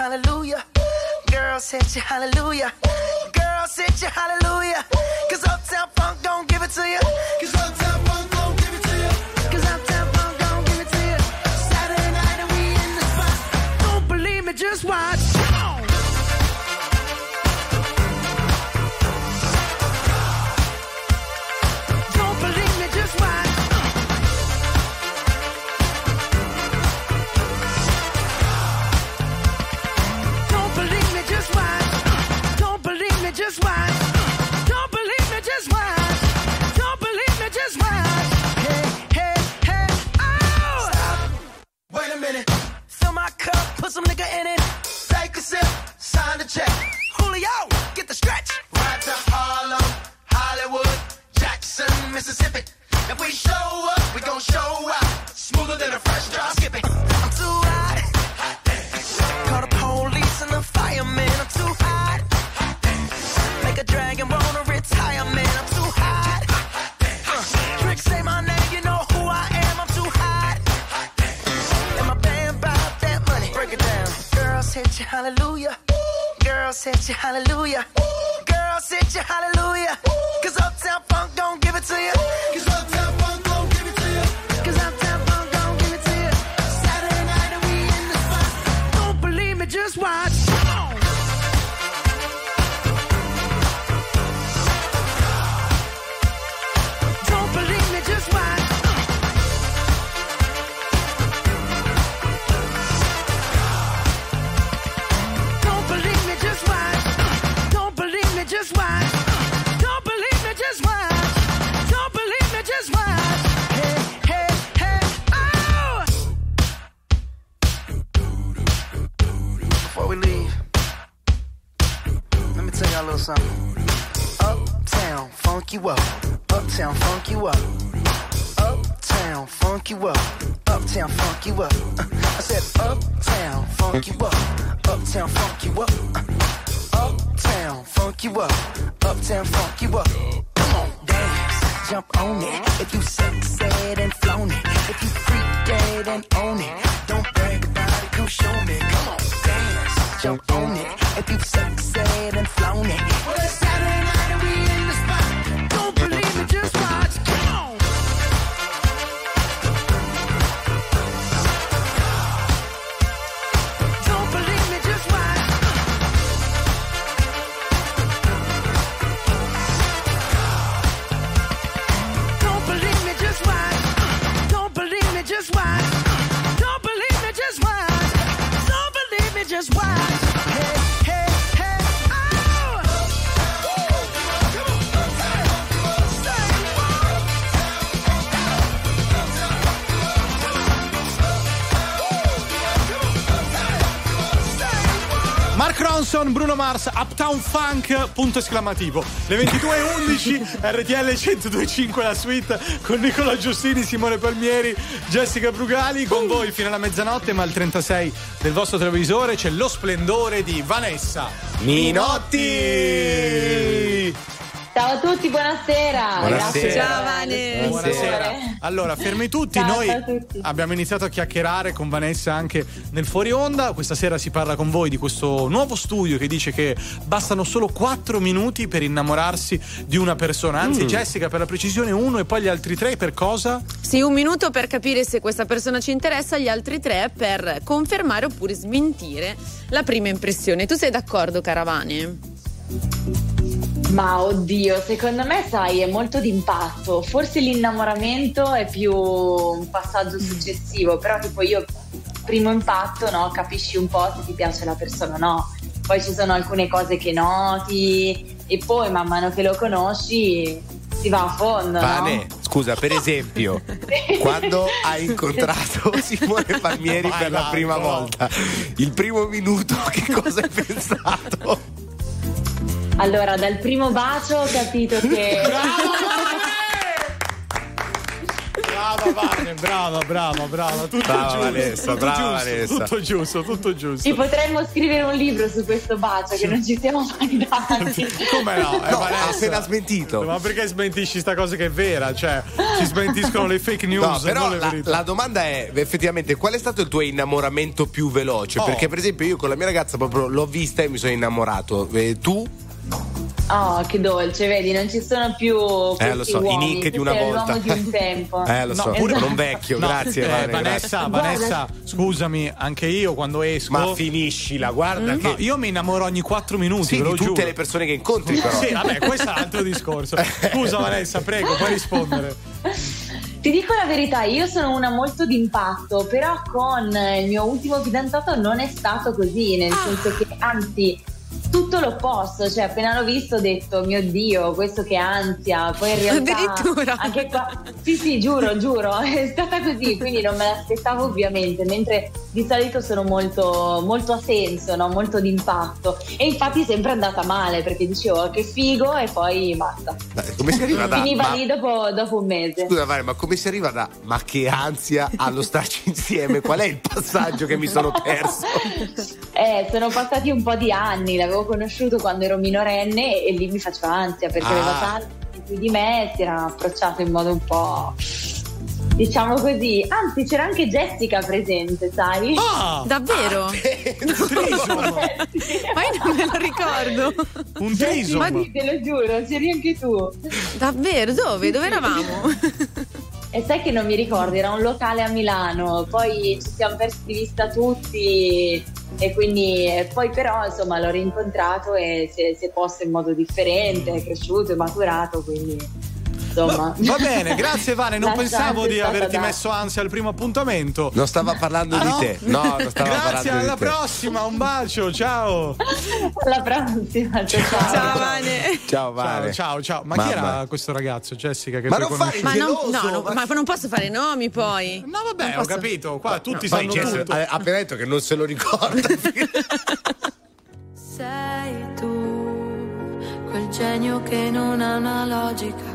Hallelujah, girl said you hallelujah, girl said you hallelujah, cause Uptown Funk don't give it to you, cause Uptown Funk don't give it to you, cause Uptown Funk don't give it to you, Saturday night and we in the spot, don't believe me, just watch. Some nigga in it, take a sip, sign the check. Julio, get the stretch. Right to Harlem, Hollywood, Jackson, Mississippi. If we show up, we gon' show up. Smoother than a fresh drop, skip it. I'm too hot. Hot damn. Call the police and the fireman. I'm too hot. Hot damn. Make a dragon wanna retire, man. I'm too hot. Hot damn. Uh, Trick say my name. Said you hallelujah, girl said you hallelujah, girl said you hallelujah, cause Uptown Funk don't give it to you, cause Uptown Funk don't give it to you, cause Uptown Funk don't give it to you, Saturday night and we in the spot, don't believe me, just watch. Don't believe me, just watch. Just watch. Don't believe me, just watch. Don't believe me, just watch. Hey, hey, hey, oh! Before we leave, let me tell y'all a little something. Uptown, funk you up. Uptown, funk you up. Uptown, funk you up. Uptown, funk you up. Uh, I said, Uptown, funk you up. Uptown, funk you up. Uh, Uptown, funk you up. Uptown, funk you up. Come on, dance, jump on it. If you sexed and flown it, if you freaked dead and own it, don't brag about it, come show me. Come on, dance, jump on it. If you sexed and flown it, well, it's Saturday night and we in the spot. Don't believe me, just watch. Come on. Don't believe me, just watch. Just watch. Don't believe me, just watch. Don't believe me, just watch. Hey, hey, hey, oh! Come on, uptown, say what? Come on, Mark Ronson, Bruno Mars, Uptown Funk, punto esclamativo. Le ventidue e undici, R T L centodue e cinque, la suite con Nicolò Giustini, Simone Palmieri, Jessica Brugali, con voi fino alla mezzanotte, ma al trentasei del vostro televisore c'è lo splendore di Vanessa Minetti! Ciao a tutti, buonasera! Buonasera. Ciao Vane! Buonasera! Allora, fermi tutti, ciao, noi ciao tutti. Abbiamo iniziato a chiacchierare con Vanessa anche nel fuori onda. Questa sera si parla con voi di questo nuovo studio che dice che bastano solo quattro minuti per innamorarsi di una persona. Anzi, mm. Jessica, per la precisione uno e poi gli altri tre per cosa? Sì, un minuto per capire se questa persona ci interessa, gli altri tre per confermare oppure smentire la prima impressione. Tu sei d'accordo, cara Vane? Ma oddio, secondo me, sai, è molto d'impatto. Forse l'innamoramento è più un passaggio successivo, però tipo io, primo impatto, no, capisci un po' se ti piace la persona o no. Poi ci sono alcune cose che noti e poi man mano che lo conosci si va a fondo, Vane, no? Scusa, per esempio, quando hai incontrato Simone Palmieri per la prima volta, il primo minuto che cosa hai pensato? Allora, dal primo bacio ho capito che... Brava Vane, brava, brava, brava. Tutto brava giusto, Vanessa, tutto, brava giusto tutto giusto, tutto giusto. E potremmo scrivere un libro su questo bacio che non ci siamo mai dati. Come no? Eh, no, Vanessa, appena smentito. Ma perché smentisci sta cosa che è vera? Cioè, si smentiscono le fake news. No, però la, la domanda è effettivamente qual è stato il tuo innamoramento più veloce? Oh. Perché per esempio io con la mia ragazza proprio l'ho vista e mi sono innamorato. E tu? Oh, che dolce, vedi, non ci sono più eh, lo so, uomini, i nick di una volta di un tempo. Eh, lo no, so, pure esatto. Non vecchio, no. Grazie. Eh, Vane, Vanessa, grazie. Vanessa, guarda. Scusami, anche io quando esco. Ma finiscila, guarda. Mm. Che... No, io mi innamoro ogni quattro minuti. Sì, di tutte giuro. Le persone che incontri, però. Sì, vabbè, questo è un altro discorso. Scusa, Vanessa, prego, puoi rispondere. Ti dico la verità, io sono una molto d'impatto, però con il mio ultimo fidanzato non è stato così, nel ah. senso che anzi. Tutto l'opposto, cioè appena l'ho visto ho detto mio Dio, questo che ansia, poi in realtà addirittura anche qua sì sì giuro giuro è stata così, quindi non me l'aspettavo ovviamente, mentre di solito sono molto molto a senso, no? Molto d'impatto, e infatti è sempre andata male perché dicevo oh, che figo e poi basta. Dai, come si arriva da finiva ma... lì dopo, dopo un mese. Scusa Vane, ma come si arriva da ma che ansia allo starci insieme? Qual è il passaggio che mi sono perso? Eh, sono passati un po' di anni, l'avevo conosciuto quando ero minorenne e lì mi faceva ansia perché ah. aveva tanti più di me, si era approcciato in modo un po' diciamo così, anzi c'era anche Jessica presente, sai? Oh, davvero? Ah, ma io non me lo ricordo. Un trisom. Ma te lo giuro, c'eri anche tu. Davvero? Dove? Dove eravamo? E sai che non mi ricordo, era un locale a Milano, poi ci siamo persi di vista tutti e quindi e poi però insomma l'ho rincontrato e si è, si è posto in modo differente, è cresciuto, è maturato, quindi... Va, va bene, grazie Vane, non pensavo di averti da... messo ansia al primo appuntamento. Non stava parlando ah, di no? te. No, non stava grazie, parlando alla di prossima, te. Un bacio, ciao. Alla prossima, ciao. Ciao Vane. Ciao Vane. Ciao, ciao, ciao. Ma mamma. Chi era questo ragazzo, Jessica, che ma non fare ma geloso, non, no, ma... no, ma non posso fare nomi poi. No, vabbè, non ho posso... capito, qua no, tutti no, sanno Jessica, tutto. Ha appena detto che non se lo ricorda. Sei tu quel genio che non ha una logica.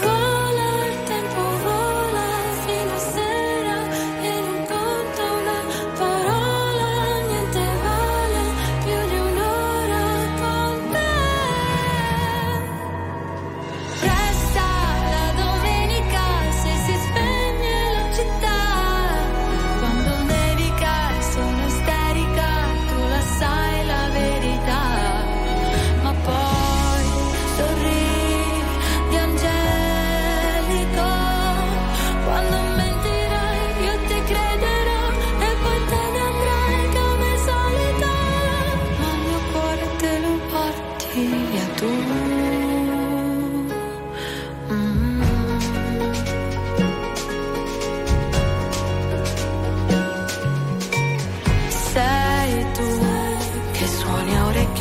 vola il tempo, vola fino a sera e non conta una parola, niente vale più di un'ora con te.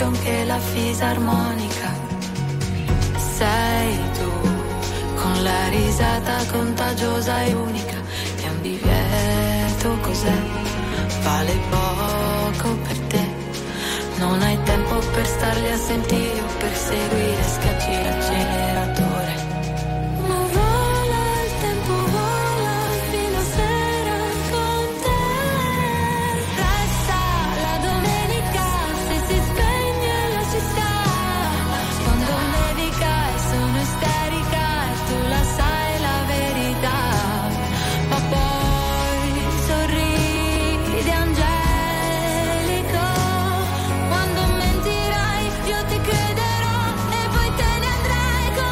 Anche la fisarmonica sei tu, con la risata contagiosa e unica, è un divieto cos'è, vale poco per te, non hai tempo per starli a sentire o per seguire, schiacci l'acceleratore. Ma vola il tempo, vola fino a sera con te. Resta la domenica se si spegne. Quando nevica e sono isterica e tu la sai la verità, ma poi sorridi angelico. Quando mentirai io ti crederò e poi te ne andrai con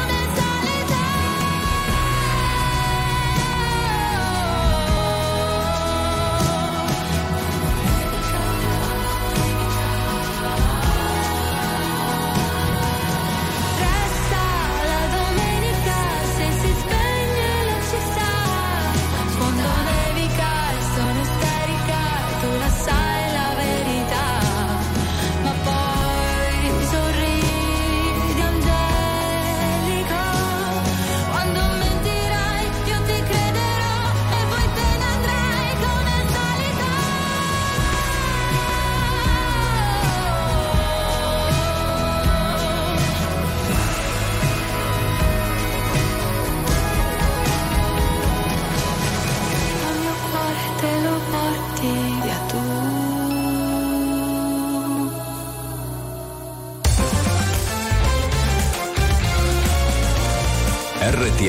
R T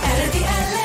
R T L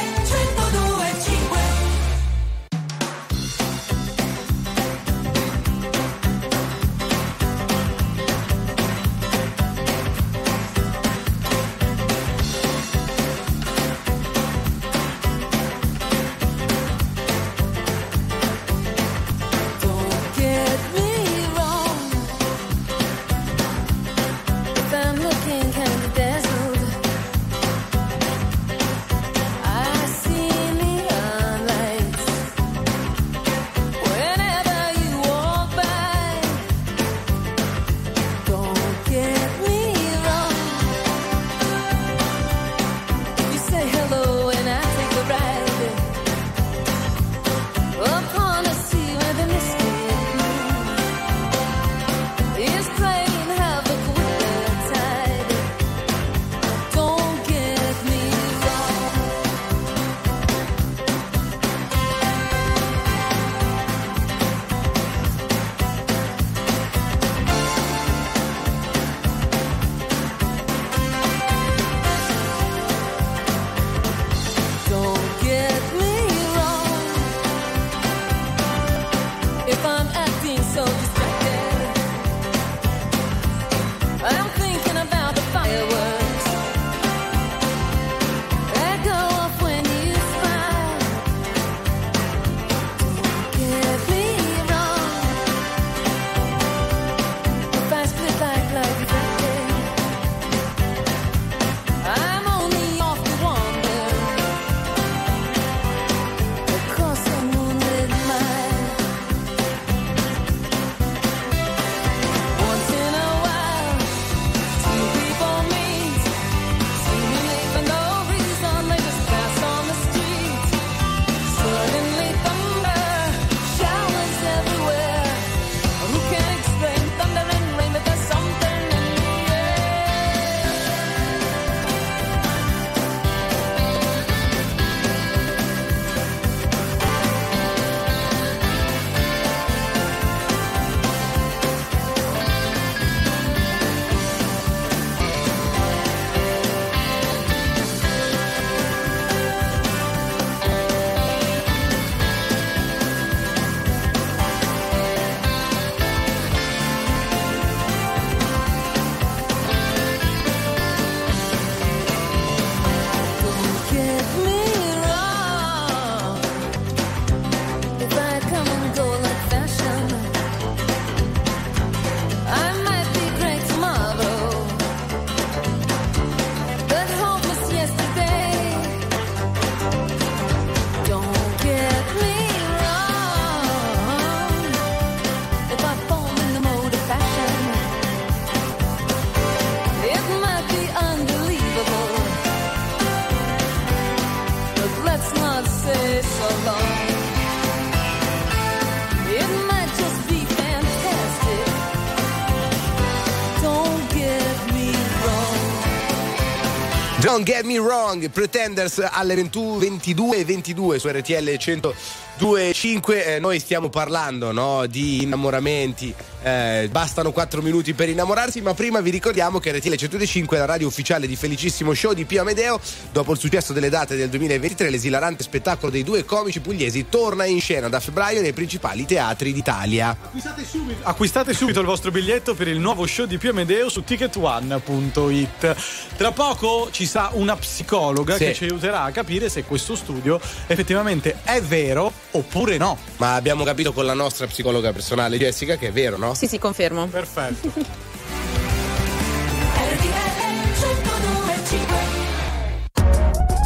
Don't Get Me Wrong, Pretenders alle ventidue e ventidue su R T L cento due e cinque. Eh, noi stiamo parlando, no, di innamoramenti. Eh, bastano quattro minuti per innamorarsi, ma prima vi ricordiamo che R T L cento due e cinque è la radio ufficiale di Felicissimo Show di Pio Amedeo. Dopo il successo delle date del duemilaventitré, l'esilarante spettacolo dei due comici pugliesi torna in scena da febbraio nei principali teatri d'Italia. Acquistate subito, acquistate subito il vostro biglietto per il nuovo show di Pio Amedeo su ticket one punto it. Tra poco ci sarà una psicologa, sì, che ci aiuterà a capire se questo studio effettivamente è vero oppure no. Ma abbiamo capito con la nostra psicologa personale Jessica che è vero, no? Sì, sì, confermo. Perfetto.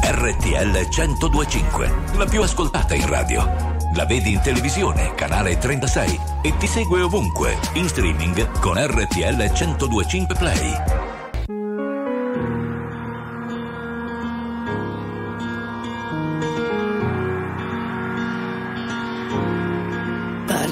R T L cento due e cinque, la più ascoltata in radio. La vedi in televisione, canale trentasei, e ti segue ovunque, in streaming con R T L cento due e cinque Play.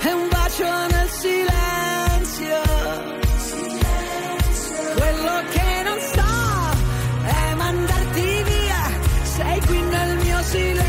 è un bacio nel silenzio. Silenzio. Quello che non so è mandarti via, sei qui nel mio silenzio.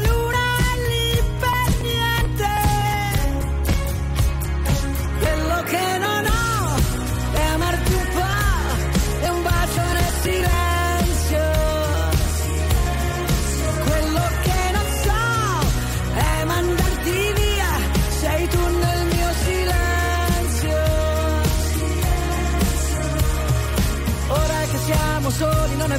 luna è lì per niente. Quello che non ho è amarti un po', è un bacio nel silenzio. Soli, non è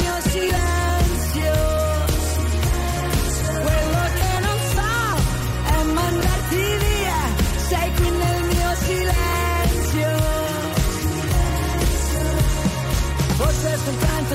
mio silenzio. Forse è soltanto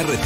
R T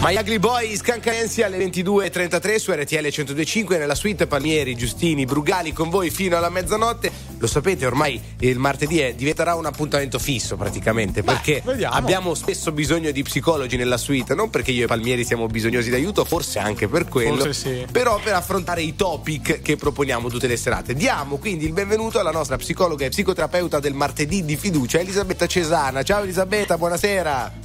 My Ugly Boy, Scancanensi alle ventidue e trentatré su R T L centodue e cinque, nella suite Palmieri, Giustini, Brugali con voi fino alla mezzanotte. Lo sapete, ormai il martedì è, diventerà un appuntamento fisso praticamente. Beh, perché vediamo. Abbiamo spesso bisogno di psicologi nella suite, non perché io e Palmieri siamo bisognosi d'aiuto, forse anche per quello, forse sì. Però per affrontare i topic che proponiamo tutte le serate. Diamo quindi il benvenuto alla nostra psicologa e psicoterapeuta del martedì di fiducia, Elisabetta Cesana. Ciao Elisabetta, buonasera.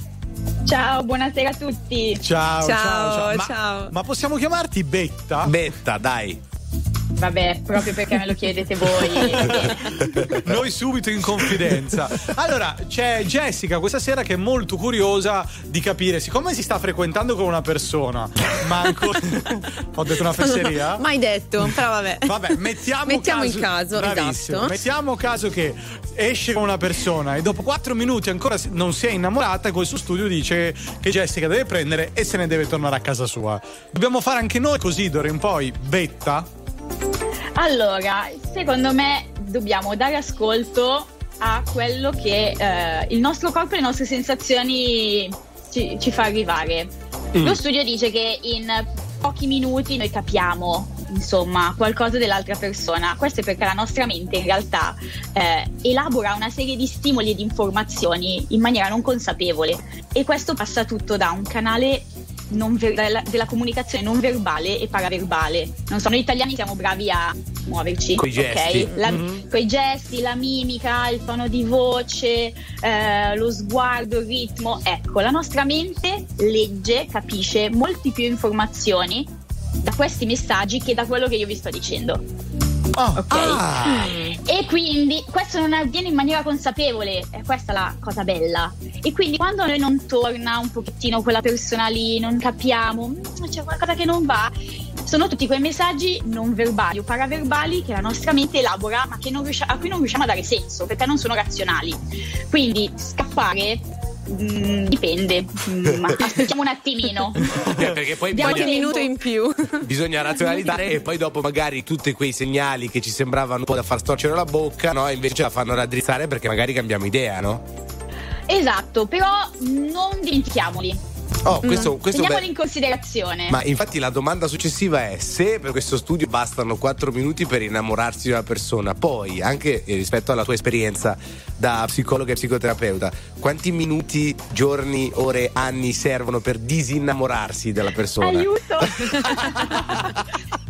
Ciao, buonasera a tutti. Ciao, ciao, ciao, ciao. Ma, ciao. Ma possiamo chiamarti Betta? Betta, dai. Vabbè, proprio perché me lo chiedete voi. Noi subito in confidenza. Allora, c'è Jessica questa sera che è molto curiosa di capire, siccome si sta frequentando con una persona, ma ancora... Ho detto una fesseria? Mai detto, però vabbè. Vabbè, mettiamo, mettiamo caso... in caso, bravissimo. Esatto. Mettiamo caso che esce con una persona e dopo quattro minuti ancora non si è innamorata e col suo studio dice che Jessica deve prendere e se ne deve tornare a casa sua. Dobbiamo fare anche noi così d'ora in poi, Betta? Allora, secondo me dobbiamo dare ascolto a quello che eh, il nostro corpo e le nostre sensazioni ci, ci fa arrivare. Mm. Lo studio dice che in pochi minuti noi capiamo, insomma, qualcosa dell'altra persona. Questo è perché la nostra mente in realtà eh, elabora una serie di stimoli e di informazioni in maniera non consapevole, e questo passa tutto da un canale Non ver- della, della comunicazione non verbale e paraverbale. Non so, noi italiani siamo bravi a muoverci coi gesti, okay? la, mm-hmm. coi gesti, la mimica, il tono di voce, eh, lo sguardo, il ritmo. Ecco, la nostra mente legge, capisce molte più informazioni da questi messaggi che da quello che io vi sto dicendo. Oh, ok. Ah. E quindi questo non avviene in maniera consapevole, è questa la cosa bella. E quindi quando a noi non torna un pochettino quella persona lì, non capiamo, c'è qualcosa che non va, sono tutti quei messaggi non verbali o paraverbali che la nostra mente elabora, ma che non riusci- a cui non riusciamo a dare senso perché non sono razionali. Quindi scappare Mm, dipende, mm, aspettiamo un attimino, eh, perché poi qualche minuto in più bisogna razionalizzare, e poi dopo magari tutti quei segnali che ci sembravano un po' da far storcere la bocca, no, invece la fanno raddrizzare perché magari cambiamo idea, no? Esatto, però non dimentichiamoli. Oh, questo, questo Teniamolo beh. in considerazione. Ma infatti la domanda successiva è: se per questo studio bastano quattro minuti per innamorarsi di una persona, poi anche rispetto alla tua esperienza da psicologa e psicoterapeuta, quanti minuti, giorni, ore, anni servono per disinnamorarsi della persona? Aiuto!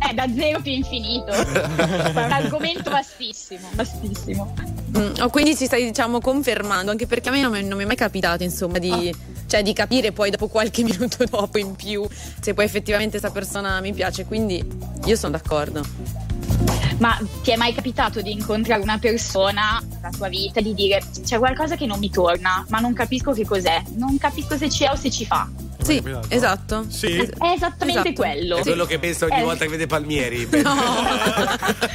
Eh, da zero più infinito. È un argomento vastissimo, vastissimo. Mm, oh, quindi ci stai, diciamo, confermando, anche perché a me non, non mi è mai capitato, insomma, di, oh. cioè, di capire poi dopo qualche minuto dopo in più se poi effettivamente questa persona mi piace, quindi io sono d'accordo. Ma ti è mai capitato di incontrare una persona nella tua vita, di dire c'è qualcosa che non mi torna, ma non capisco che cos'è, non capisco se c'è o se ci fa? Sì, esatto. Sì. È esattamente esatto. quello. È quello che pensa ogni eh. volta che vede Palmieri. No.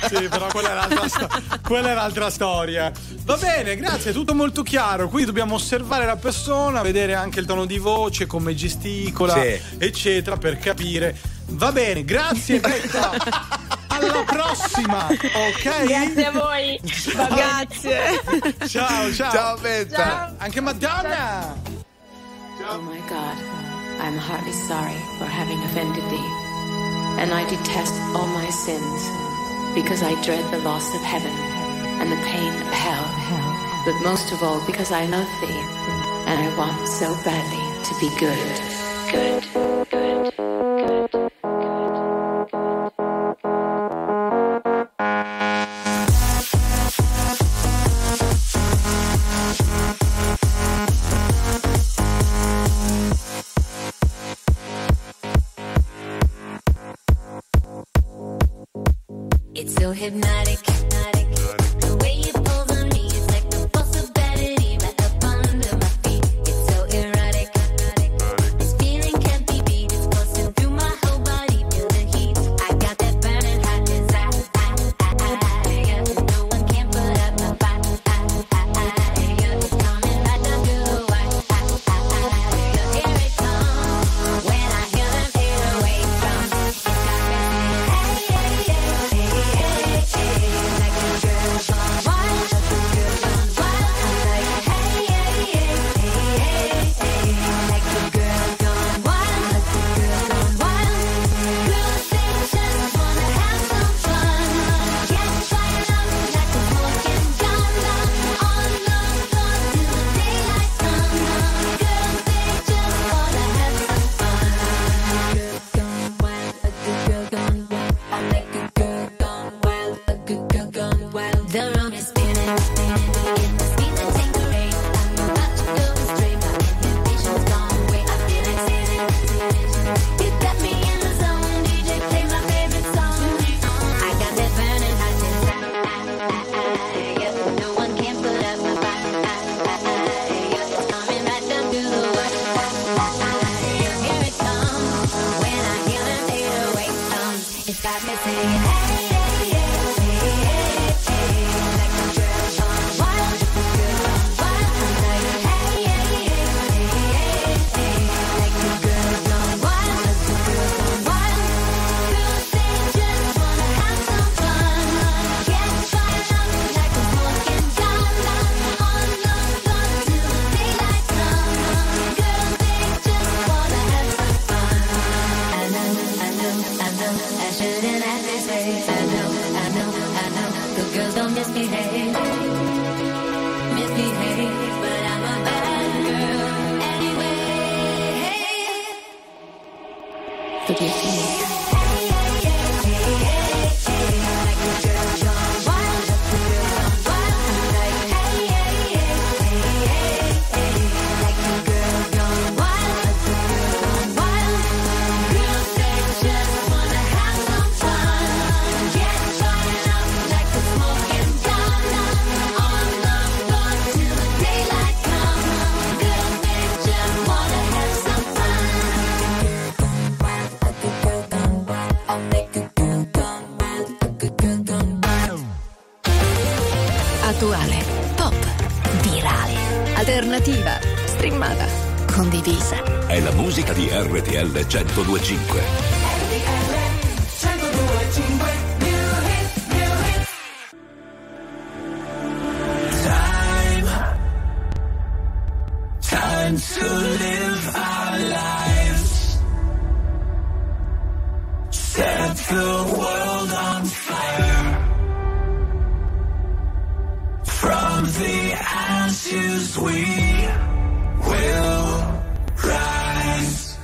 Sì, però quella è l'altra sto- quella è l'altra storia. Va bene, grazie, è tutto molto chiaro. Quindi dobbiamo osservare la persona, vedere anche il tono di voce, come gesticola, sì. eccetera, per capire. Va bene, grazie Betta. Alla prossima, ok? Grazie a voi. Ciao. Grazie. Ciao, ciao. Ciao Betta. Ciao. Anche Madonna. Ciao. Oh my God. I'm heartily sorry for having offended thee, and I detest all my sins, because I dread the loss of heaven and the pain of hell, but most of all because I love thee, and I want so badly to be good, good, good, good, good. So hypnotic, hypnotic, the way you pull on me is like the pulse of vanity right up under my feet. It's so erotic, erotic, this feeling can't be beat. It's pulsing through my whole body, feel the heat. I got that burning hot desire, no one can put out my fire. It's coming right down to the wire. Here it comes, when I hear them fade away from me. It's got me. Hey, hey, hey. Yeah. forgive me. Attuale, pop, virale, alternativa, streamata, condivisa. È la musica di R T L centodue e cinque. R T L centodue e cinque. Time, time to live our lives. Set the world on fire. From the ashes we will rise.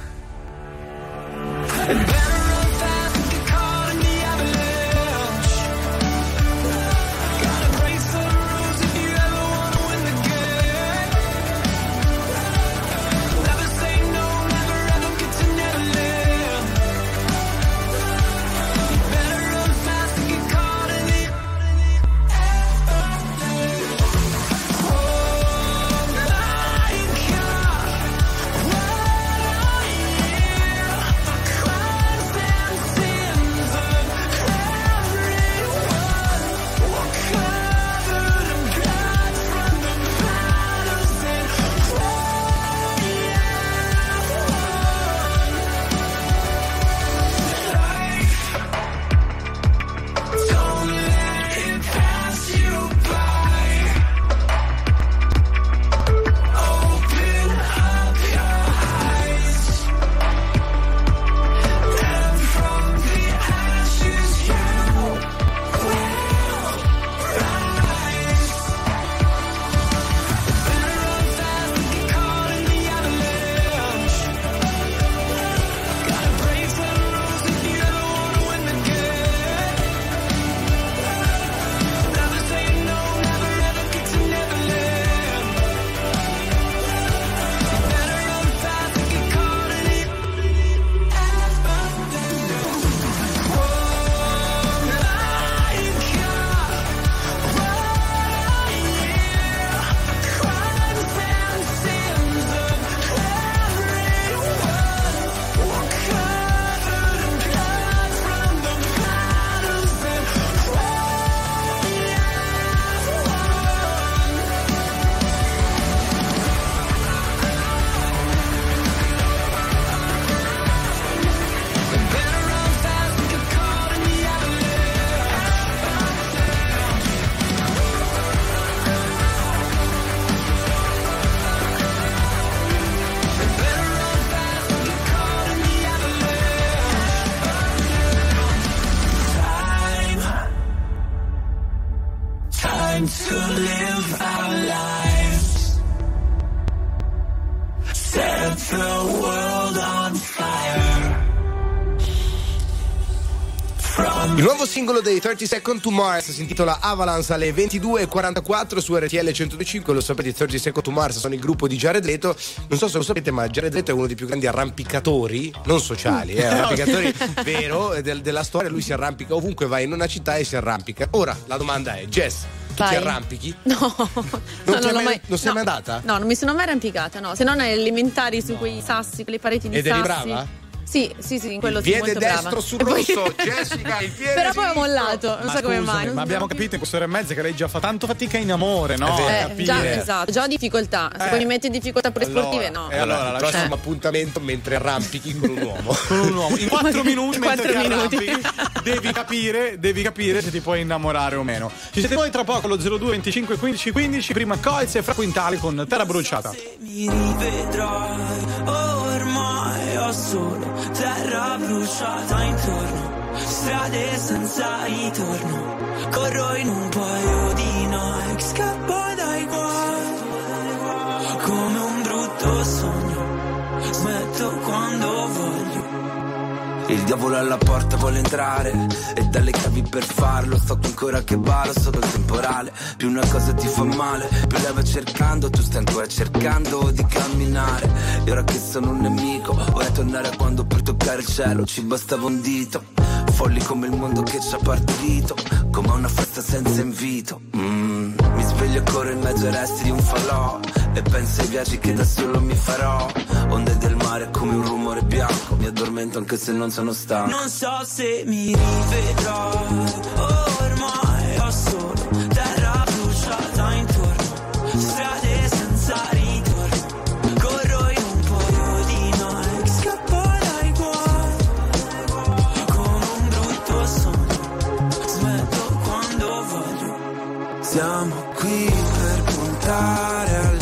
And better run fast and get caught in the avalanche. Gotta break some rules if you ever wanna win the game. Never say no, never ever get to Neverland. You better run fast and get caught in the. Il nuovo singolo dei Thirty Seconds to Mars si intitola Avalanche alle ventidue e quarantaquattro su R T L centodue e cinque. Lo sapete, Thirty Seconds to Mars sono il gruppo di Jared Leto. Non so se lo sapete, ma Jared Leto è uno dei più grandi arrampicatori, non sociali, eh, arrampicatori vero del, della storia. Lui si arrampica ovunque va, in una città e si arrampica. Ora la domanda è, Jess, vai. Ti arrampichi? No, non, no, mai, mai, non sei no, mai andata? No, non mi sono mai arrampicata, no, se non alle elementari su no. quei sassi, quelle pareti di Ed sassi. Ed eri brava? Sì, sì, sì, in quello il piede destro brava. Sul rosso, Jessica, il piede però poi ho mollato, non ma so come mai. Ma abbiamo capito in questa ora e mezza che lei già fa tanto fatica in amore, no? Eh, eh già, esatto, già ho difficoltà. Eh. Se poi mi metti in difficoltà per allora, sportive, no. E allora, allora il prossimo eh. appuntamento mentre arrampichi con un uomo. Con un uomo. In quattro minuti mentre ti arrampichi devi capire, devi capire se ti puoi innamorare o meno. Ci siete voi tra poco allo zero due venticinque quindici quindici, prima Coiz e Fra Quintali con Terra Bruciata. Se mi rivedrai, ormai ho solo terra bruciata intorno, strade senza ritorno, corro in un paio di Nike, scappo dai guai, come un brutto sogno, smetto quando voglio, Il diavolo alla porta vuole entrare e dalle chiavi per farlo. Sto qui ancora che ballo sotto il temporale. Più una cosa ti fa male, più lei va cercando. Tu stai ancora cercando di camminare. E ora che sono un nemico, vorrei tornare a quando per toccare il cielo ci bastava un dito. Folli come il mondo che ci ha partorito, come una festa senza invito. mm. Mi sveglio e corro in mezzo ai resti di un falò e penso ai viaggi che da solo mi farò. Onde del mare come un rumore bianco, mi addormento anche se non sono stanco. Non so se mi rivedrò, ormai ho solo terra bruciata intorno, strade senza ritorno, corro in un po' di noi, scappo dai guai, come un brutto sonno, smetto quando voglio. Siamo qui per puntare al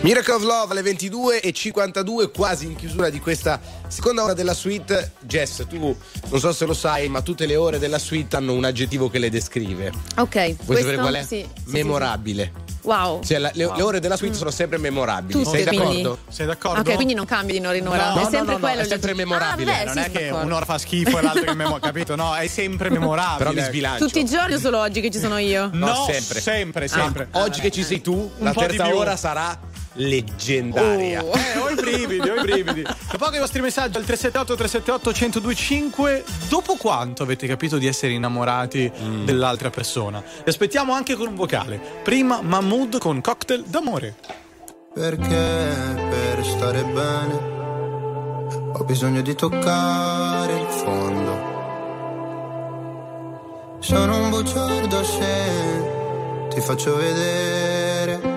Miracle of Love alle ventidue e cinquantadue, quasi in chiusura di questa seconda ora della suite. Jess, tu non so se lo sai, ma tutte le ore della suite hanno un aggettivo che le descrive. Ok. Vuoi questo, sapere qual è? Sì, memorabile. Sì, sì. Wow. Cioè, la, le, wow. le ore della suite mm. sono sempre memorabili. Tutte, sei d'accordo? Quindi. Sei d'accordo? Ok, quindi non cambi di un'ora in ora. No, no, è sempre no, no, quello. È sempre memorabile. Ah, vabbè, non sì, è che d'accordo. Un'ora fa schifo e l'altra che memorabile, capito? No, è sempre memorabile. Però mi sbilancio. Tutti i giorni o solo oggi che ci sono io? No, no sempre. Sempre, sempre. Ah, oggi ah, che ci sei tu, la terza ora sarà leggendaria. Oh. Eh, ho i brividi, ho i brividi. Tra poco i vostri messaggi al tre sette otto tre sette otto uno zero due cinque. Dopo quanto avete capito di essere innamorati mm. dell'altra persona? Vi aspettiamo anche con un vocale. Prima Mahmood con Cocktail d'amore. Perché per stare bene ho bisogno di toccare il fondo. Sono un bugiardo se ti faccio vedere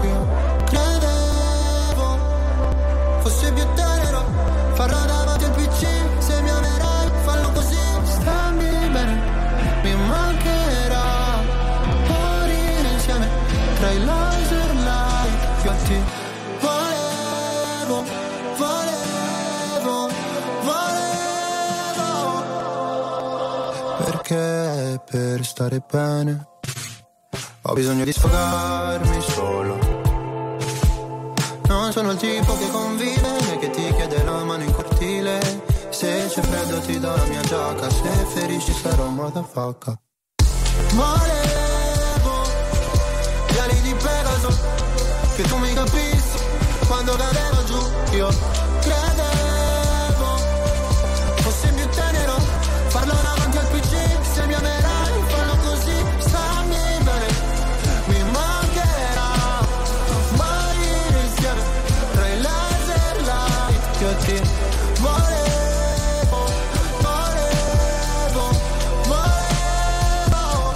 Credevo fosse più tenero, farò davanti al P C. Se mi amerai, fallo così. Stammi bene, mi mancherà. Morire insieme tra i laser light. Infatti volevo, volevo, volevo. Perché per stare bene ho bisogno di sfogarmi solo. Non sono il tipo che convive né che ti chiede la mano in cortile. Se c'è freddo ti do la mia giacca, se ferisci sarò motherfucker. Volevo gli ali di Pegaso, che tu mi capissi quando cadevo giù. Io credevo fossi più tenero, farlo davanti al P C. Se mi amerai, fallo così. Stammi bene, mi mancherà. Io ti volevo, volevo, volevo.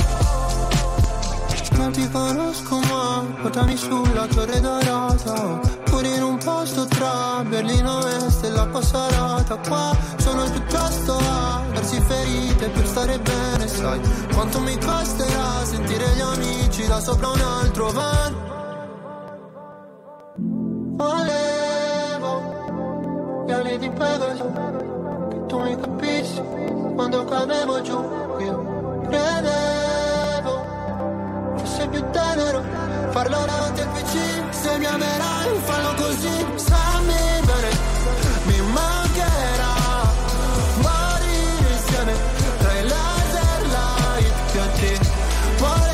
Non ti conosco mai, portami sulla torre dorata, pure in un posto tra Berlino Est e l'acqua salata. Qua sono piuttosto a darsi ferite per stare bene. Sai quanto mi costerà sentire gli amici da sopra un altro van. Volevo gli ali di Pegaso, che tu mi capissi quando cadevo giù. Io credevo fosse più tenero, farlo davanti al P C. Se mi amerai, fallo così. Stammi bene, mi mancherà. Morire insieme tra i laser light. Che a te volevo.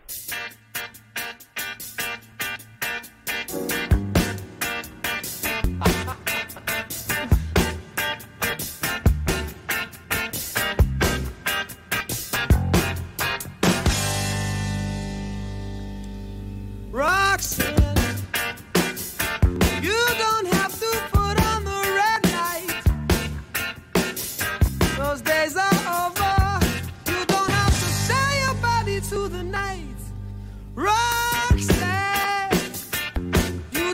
Right, Roxanne, you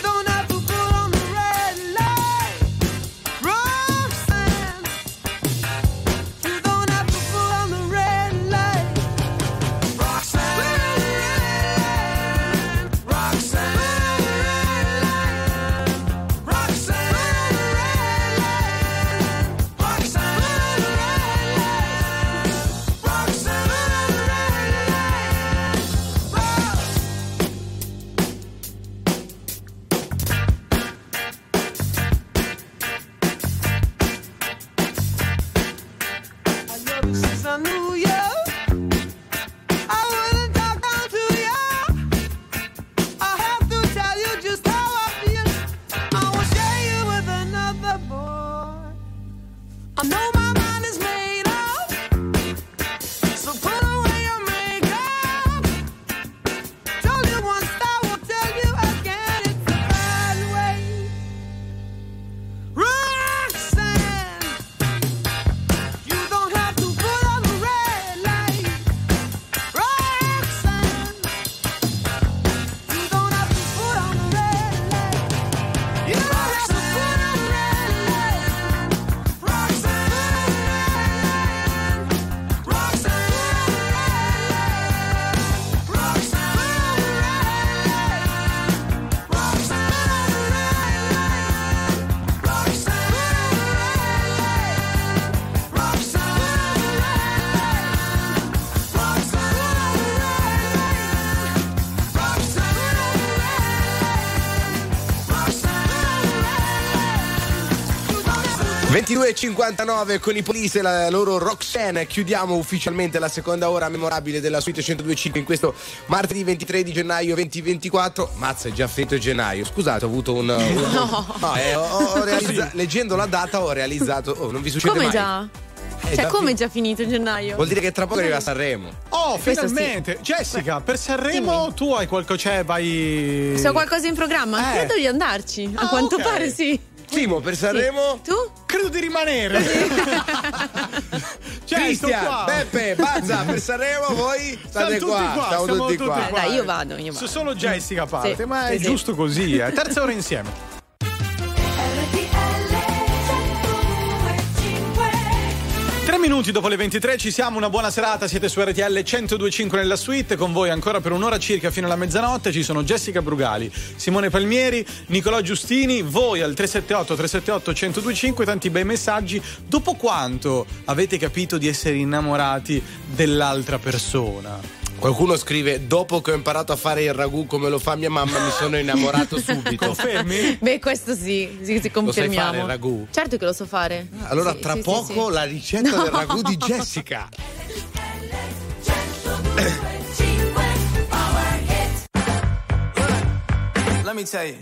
don't ventidue e cinquantanove con i Police e la loro Roxanne. Chiudiamo ufficialmente la seconda ora memorabile della suite centodue e cinque in questo martedì ventitré di gennaio duemilaventiquattro. Mazza, è già finito gennaio. Scusate, ho avuto un... un... No, no eh, ho, ho realizzato, leggendo la data ho realizzato... Oh, non vi succede come mai. Come già? Eh, cioè, come è già finito gennaio? Vuol dire che tra poco arriva a Sanremo. Oh, questo finalmente! Sì. Jessica, per Sanremo sì, tu hai qualcosa? Cioè, vai. So qualcosa in programma? Eh. Credo di andarci. Ah, a quanto okay. pare, sì. Timo, per Sanremo? Sì. Tu? Credo di rimanere. Cioè, Cristian, qua. Beppe, Bazza, per Sanremo voi state qua. Qua. Siamo tutti, tutti qua. qua. Dai, io vado, io vado. Solo Jessica parte, sì. ma sì, è sì. giusto così. Eh. Terza ora insieme. Minuti dopo le ventitré ci siamo, una buona serata, siete su R T L centodue e cinque nella suite, con voi ancora per un'ora circa fino alla mezzanotte. Ci sono Jessica Brugali, Simone Palmieri, Nicolò Giustini, voi al tre sette otto tre sette otto uno zero due cinque. Tanti bei messaggi. Dopo quanto avete capito di essere innamorati dell'altra persona? Qualcuno scrive: dopo che ho imparato a fare il ragù come lo fa mia mamma mi sono innamorato subito. Confermi? Beh, questo sì, sì, sì, confermiamo. Lo sai fare il ragù? Certo che lo so fare. Allora sì, tra sì, poco sì, sì. la ricetta no. del ragù di Jessica. Let me tell you.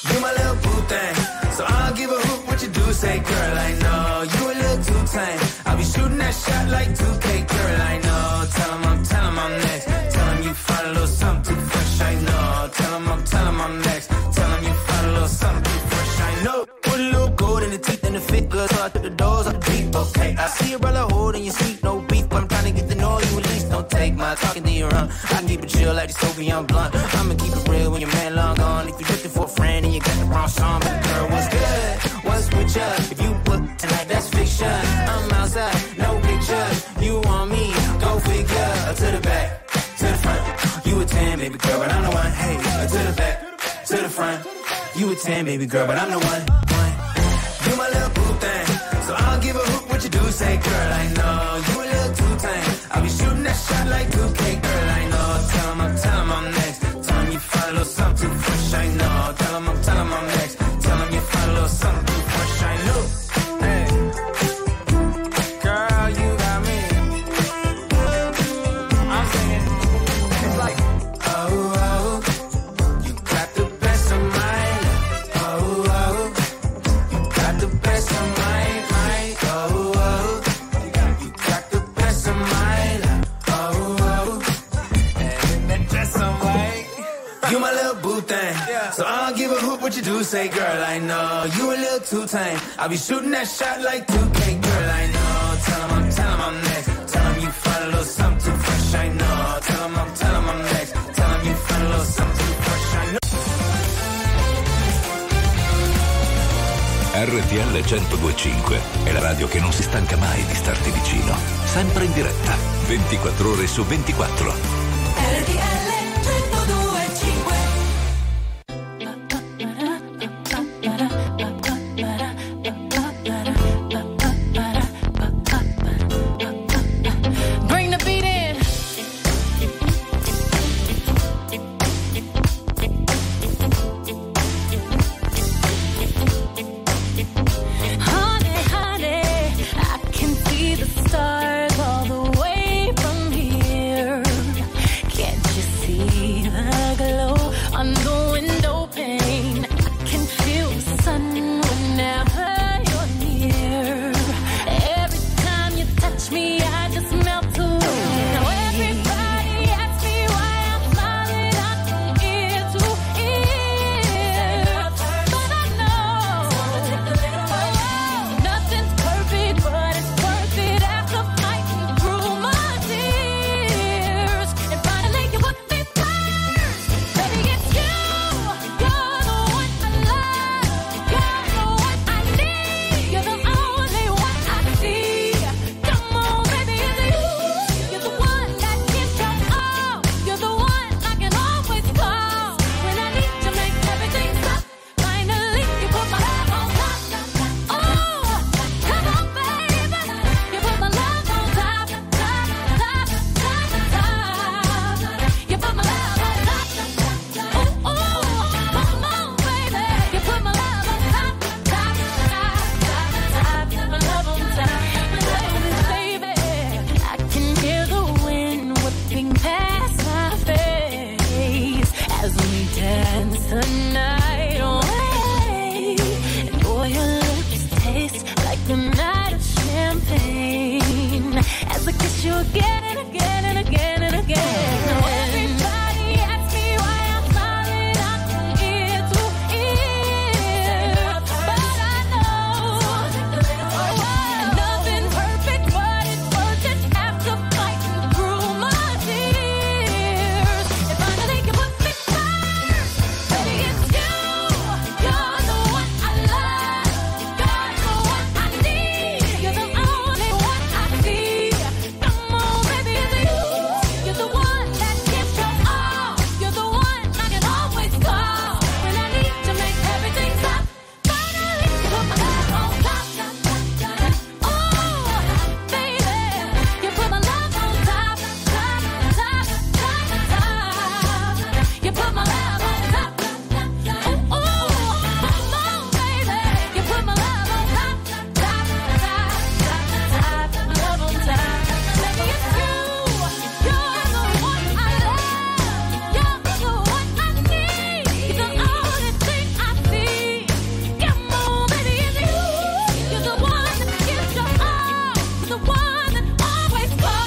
You my little boo thing, so I'll give a hoot what you do say, girl. I know you a little too tame. I'll be shooting that shot like two K, girl. I know. Tell 'em I'm, tell 'em I'm next. Tell 'em you find a little something too fresh. I know. Tell 'em I'm, tell 'em I'm next. Tell 'em you find a little something too fresh. I know. Put a little gold in the teeth and the fit good, so I took the doors off the deep. Okay, I see a brother holding your seat, no beef, but I'm trying to get to know you at least. Don't take my talking to your own. I keep it chill like the Soviet blunt. I'ma keep it real when your man long gone. If you're looking for a friend and you got the wrong song, but girl, what's good? What's with ya? If you book tonight, that's fiction. I'm outside, no picture. You want me? Go figure. To the back, to the front. You a ten, baby girl, but I'm the one. Hey, to the back, to the front. You a ten, baby girl, but I'm the one. One. You my little boo thing, so I'll give a hoot what you do say, girl. I know you a little too tame. I'll be shooting that shot like two K, girl. I know. Tell 'em I'm, tell 'em I'm next. Tell 'em you find a little something too fresh. I know. Tell 'em I'm, tell 'em I'm next. Tell 'em you find a little something too fresh. I know. So I don't give a hoot what you do say, girl, I know you a little too tame. I'll be shooting that shot like two K, girl, I know. Tell 'em I'm, tell 'em I'm next. Tell 'em you find a little something too fresh, I know. Tell 'em I'm, tell 'em I'm next. Tell 'em you find a little something too fresh, I know. R T L centodue e cinque è la radio che non si stanca mai di starti vicino. Sempre in diretta, ventiquattro ore su ventiquattro. R T L the night away. And boy, your lips taste like the night of champagne. As I kiss you again and again and again and again. Now everybody asks me why I'm smiling up from ear to ear, but I know, oh, nothing's perfect, but it's worth it after fighting through my tears. If I know they can put me first, baby, it's you. You're the one I love. You're the one I need. You're the only one I see. Come on, baby, it's you. You're the one that gives your all. You're the one I can always call when I need to make everything stop. Finally, put my love on top. Oh, baby, you put my love on top, top, top, top, top. You put my love on top. Oh, come on, baby, you put my love on top, top, top, top, top, love on top. Baby, it's you. You're the one I love. You're the one I need. You're the only thing I see. Come on, baby, it's you. You're the one that gives your all. You're the one that always falls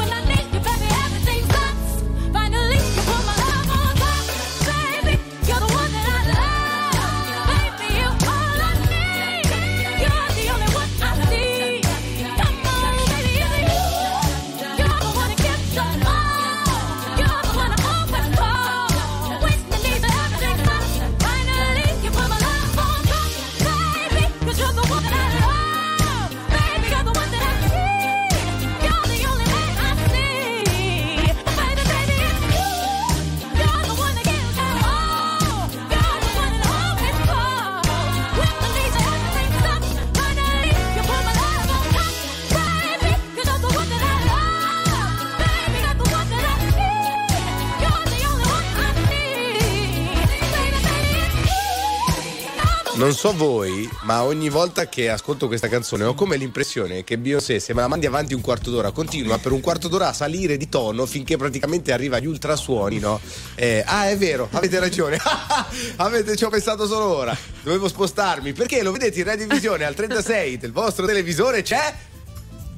when I need you, baby. Everything sucks. Finally, you put my love on top, baby. You're the one that I love, baby. You're all I need. You're the only one I see. Come on, baby, it's you. You're the one that gives your all. You're the one I always call when I need you, everything sucks. Finally, you put my love on top, baby. 'Cause you're the one that I love, baby. You're the one that I need. You're the only one I see. Baby, baby, it's you. You're the one that gives your all. You're the one that always calls when I need you, everything sucks. Finally, you put my love on top, baby. 'Cause you're the one that I love, baby. You're the one that I need. You're the only one I need. Baby, baby, it's you. Non so voi, ma ogni volta che ascolto questa canzone ho come l'impressione che Beyoncé, se me la mandi avanti un quarto d'ora, continua per un quarto d'ora a salire di tono finché praticamente arriva agli ultrasuoni, no? Eh, ah, è vero, avete ragione. Avete, ci ho pensato solo ora. Dovevo spostarmi, perché lo vedete in radiovisione al trentasei del vostro televisore c'è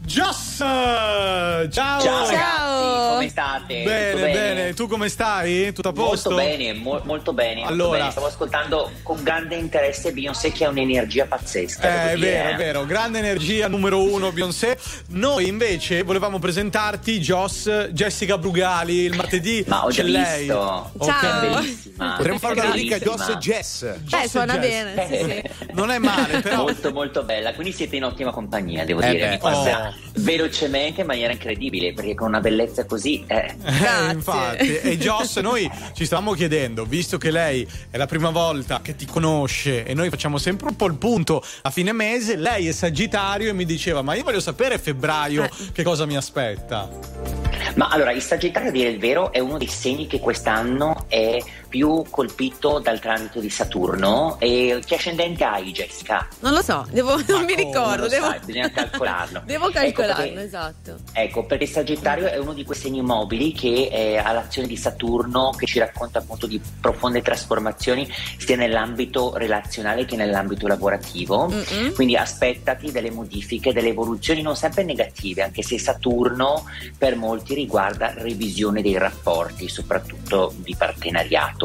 Joss! Ciao! Ciao ragazzi, come state? Bene, Tutto bene, tu come stai? Tutto a posto? Molto bene, mo- molto bene, molto Allora. bene. Stavo ascoltando con grande interesse Beyoncé, che ha un'energia pazzesca. Eh, devo è dire, vero, eh. è vero, grande energia numero uno Beyoncé. Noi invece volevamo presentarti Joss, Jessica Brugali, il martedì Ma ho già c'è lei. visto. Ok. Ciao. Bellissima. Potremmo fare una rubrica Joss e Jess. Beh, Joss e suona Jess. bene, sì, sì. Non è male, però. Molto molto bella, quindi siete in ottima compagnia, devo Eh, dire. beh, Mi passerà velocemente in maniera incredibile, perché con una bellezza così eh. Eh, infatti, e Joss, noi ci stavamo chiedendo, visto che lei è la prima volta che ti conosce e noi facciamo sempre un po' il punto a fine mese, lei è Sagittario e mi diceva "Ma io voglio sapere febbraio che cosa mi aspetta". Ma allora, il Sagittario, a dire il vero, è uno dei segni che quest'anno è più colpito dal transito di Saturno. E che ascendente hai, Jessica? Non lo so, devo, non mi ricordo, Non lo devo sai, bisogna calcolarlo. Devo calcolarlo, Ecco perché- esatto. Ecco, perché Sagittario è uno di quei segni mobili che eh, ha l'azione di Saturno, che ci racconta appunto di profonde trasformazioni sia nell'ambito relazionale che nell'ambito lavorativo. Mm-mm. Quindi aspettati delle modifiche, delle evoluzioni non sempre negative, anche se Saturno per molti riguarda revisione dei rapporti, soprattutto di partenariato.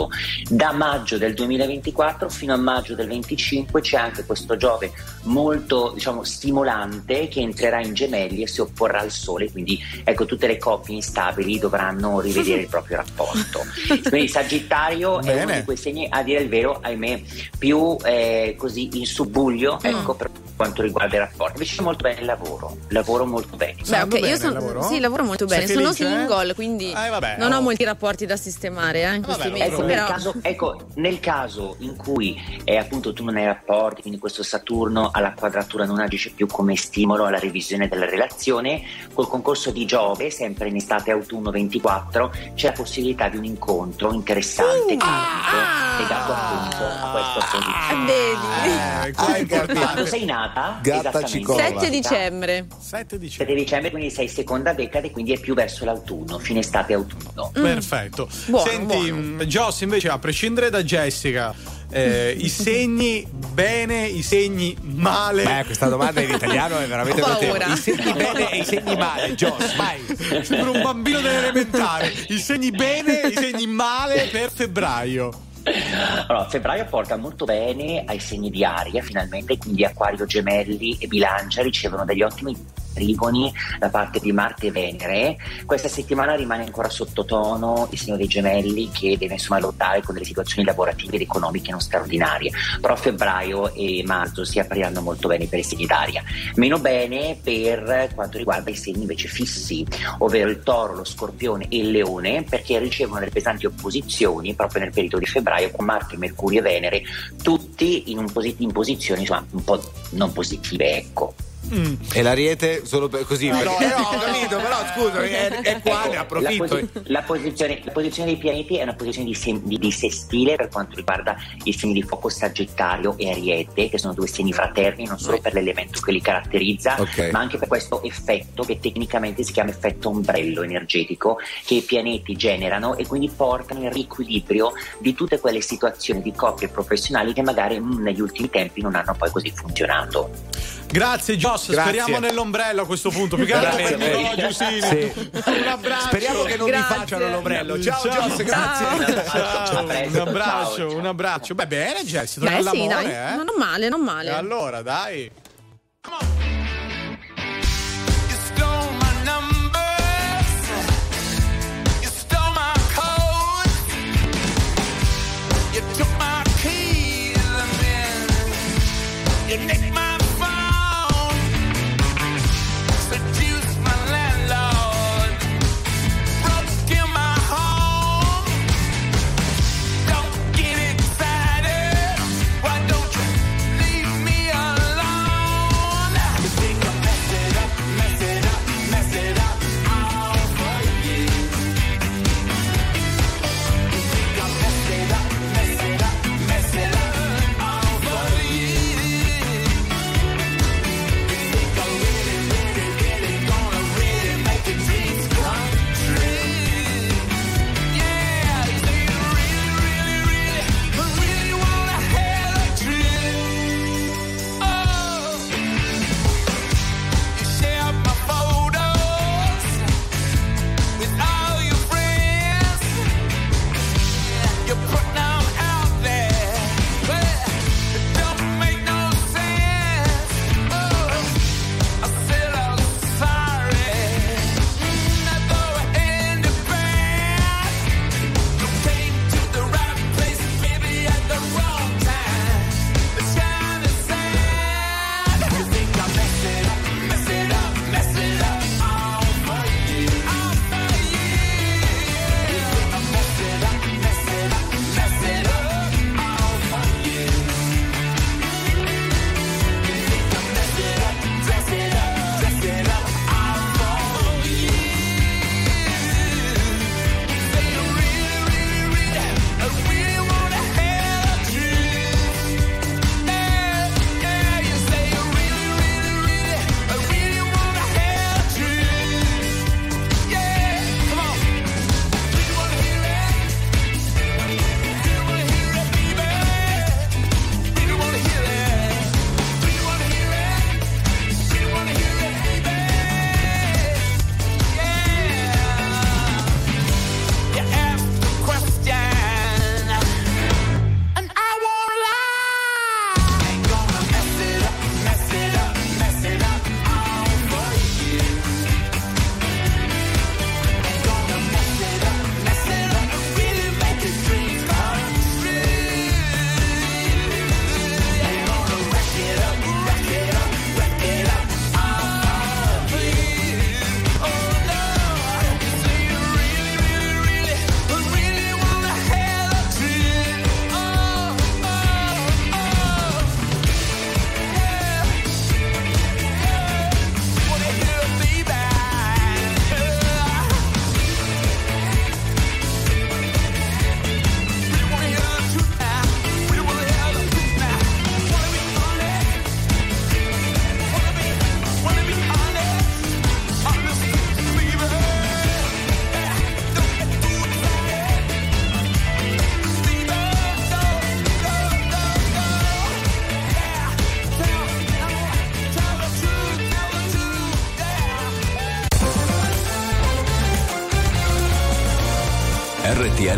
Da maggio del duemilaventiquattro fino a maggio del venticinque c'è anche questo Giove molto, diciamo, stimolante, che entrerà in Gemelli e si opporrà al Sole, quindi ecco, tutte le coppie instabili dovranno rivedere il proprio rapporto. Quindi Sagittario è uno Bene. di quei segni, a dire il vero, ahimè, più eh, così in subbuglio, ecco, per quanto riguarda i rapporti. Invece molto bene il lavoro, lavoro molto bene. Beh, ok, bene io il sono lavoro? sì, lavoro molto Sei bene, sono felice? single, quindi Eh, vabbè, non ho oh. molti rapporti da sistemare eh, in questi vabbè, mesi, Ecco, nel però caso, ecco, nel caso in cui eh, appunto tu non hai rapporti, quindi questo Saturno alla quadratura non agisce più come stimolo alla revisione della relazione, col concorso di Giove, sempre in estate autunno ventiquattro, c'è la possibilità di un incontro interessante, Uh, ah, legato appunto a questo appunto. vedi. Eh, qua è importante. Quando sei in giornata esattamente sette dicembre sette dicembre, quindi sei seconda decade, quindi è più verso l'autunno, fine estate autunno. Mm. Perfetto. Buono, senti, buono. Joss, invece, a prescindere da Jessica, eh, i segni bene, i segni male. Beh, questa domanda in italiano è veramente paura. I segni bene e i segni male, Joss, vai. Sembra un bambino dell'elementare. I segni bene, i segni male per febbraio. Allora, febbraio porta molto bene ai segni di aria, finalmente, quindi Acquario, Gemelli e Bilancia ricevono degli ottimi trigoni da parte di Marte e Venere. Questa settimana rimane ancora sottotono il segno dei Gemelli, che deve insomma lottare con delle situazioni lavorative ed economiche non straordinarie, però febbraio e marzo si apriranno molto bene per i segni d'aria. Meno bene per quanto riguarda i segni invece fissi, ovvero il Toro, lo Scorpione e il Leone, perché ricevono delle pesanti opposizioni proprio nel periodo di febbraio, con Marte, Mercurio e Venere tutti in, un posi- in posizioni insomma un po' non positive, ecco. Mm. E l'Ariete solo per così, no, perché... no, ho capito, però scusa, è, è qua, ecco, ne approfitto. La, posi- la, posizione, la posizione dei pianeti è una posizione di, sem- di, di sestile per quanto riguarda i segni di fuoco Sagittario e Ariete, che sono due segni fraterni, non solo per l'elemento che li caratterizza, okay, ma anche per questo effetto che tecnicamente si chiama effetto ombrello energetico, che i pianeti generano e quindi portano il riequilibrio di tutte quelle situazioni di coppie professionali che magari mh, negli ultimi tempi non hanno poi così funzionato. Grazie Joss, grazie. Speriamo nell'ombrello a questo punto, più che altro per Nicolò Giustini. Sì. Un abbraccio. Speriamo che non grazie. rifacciano l'ombrello. Ciao, ciao Joss, grazie. Ciao. Ciao. Un abbraccio, ciao, ciao. un abbraccio. Beh, bene Jess, torna all'amore, sì, dai. eh. Non male, non male. E allora, dai.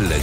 R T L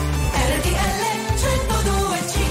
R T L centodue e cinque.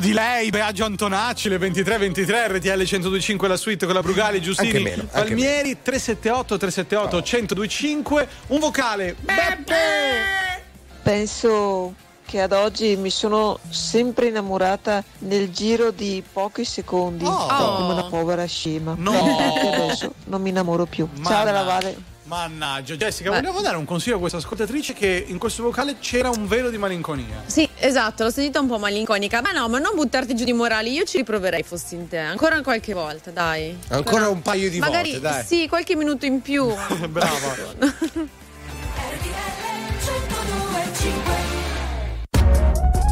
Di lei, Biagio Antonacci, le ventitré e ventitré, R T L centodue e cinque la suite con la Brugali, Giustini, meno, Palmieri, tre sette otto tre sette otto uno zero due cinque. Oh. Un vocale. Beppe! Penso che ad oggi mi sono sempre innamorata nel giro di pochi secondi, oh. come una povera scema. No. Adesso non mi innamoro più. Mamma. Ciao dalla Valle. Mannaggia, Jessica, Beh. vogliamo dare un consiglio a questa ascoltatrice che in questo vocale c'era un velo di malinconia. Sì, esatto, l'ho sentita un po' malinconica. Ma no, ma non buttarti giù di morale, io ci riproverei fossi in te. Ancora qualche volta, dai. Ancora Però, un paio di magari, volte, dai. Sì, qualche minuto in più. Brava.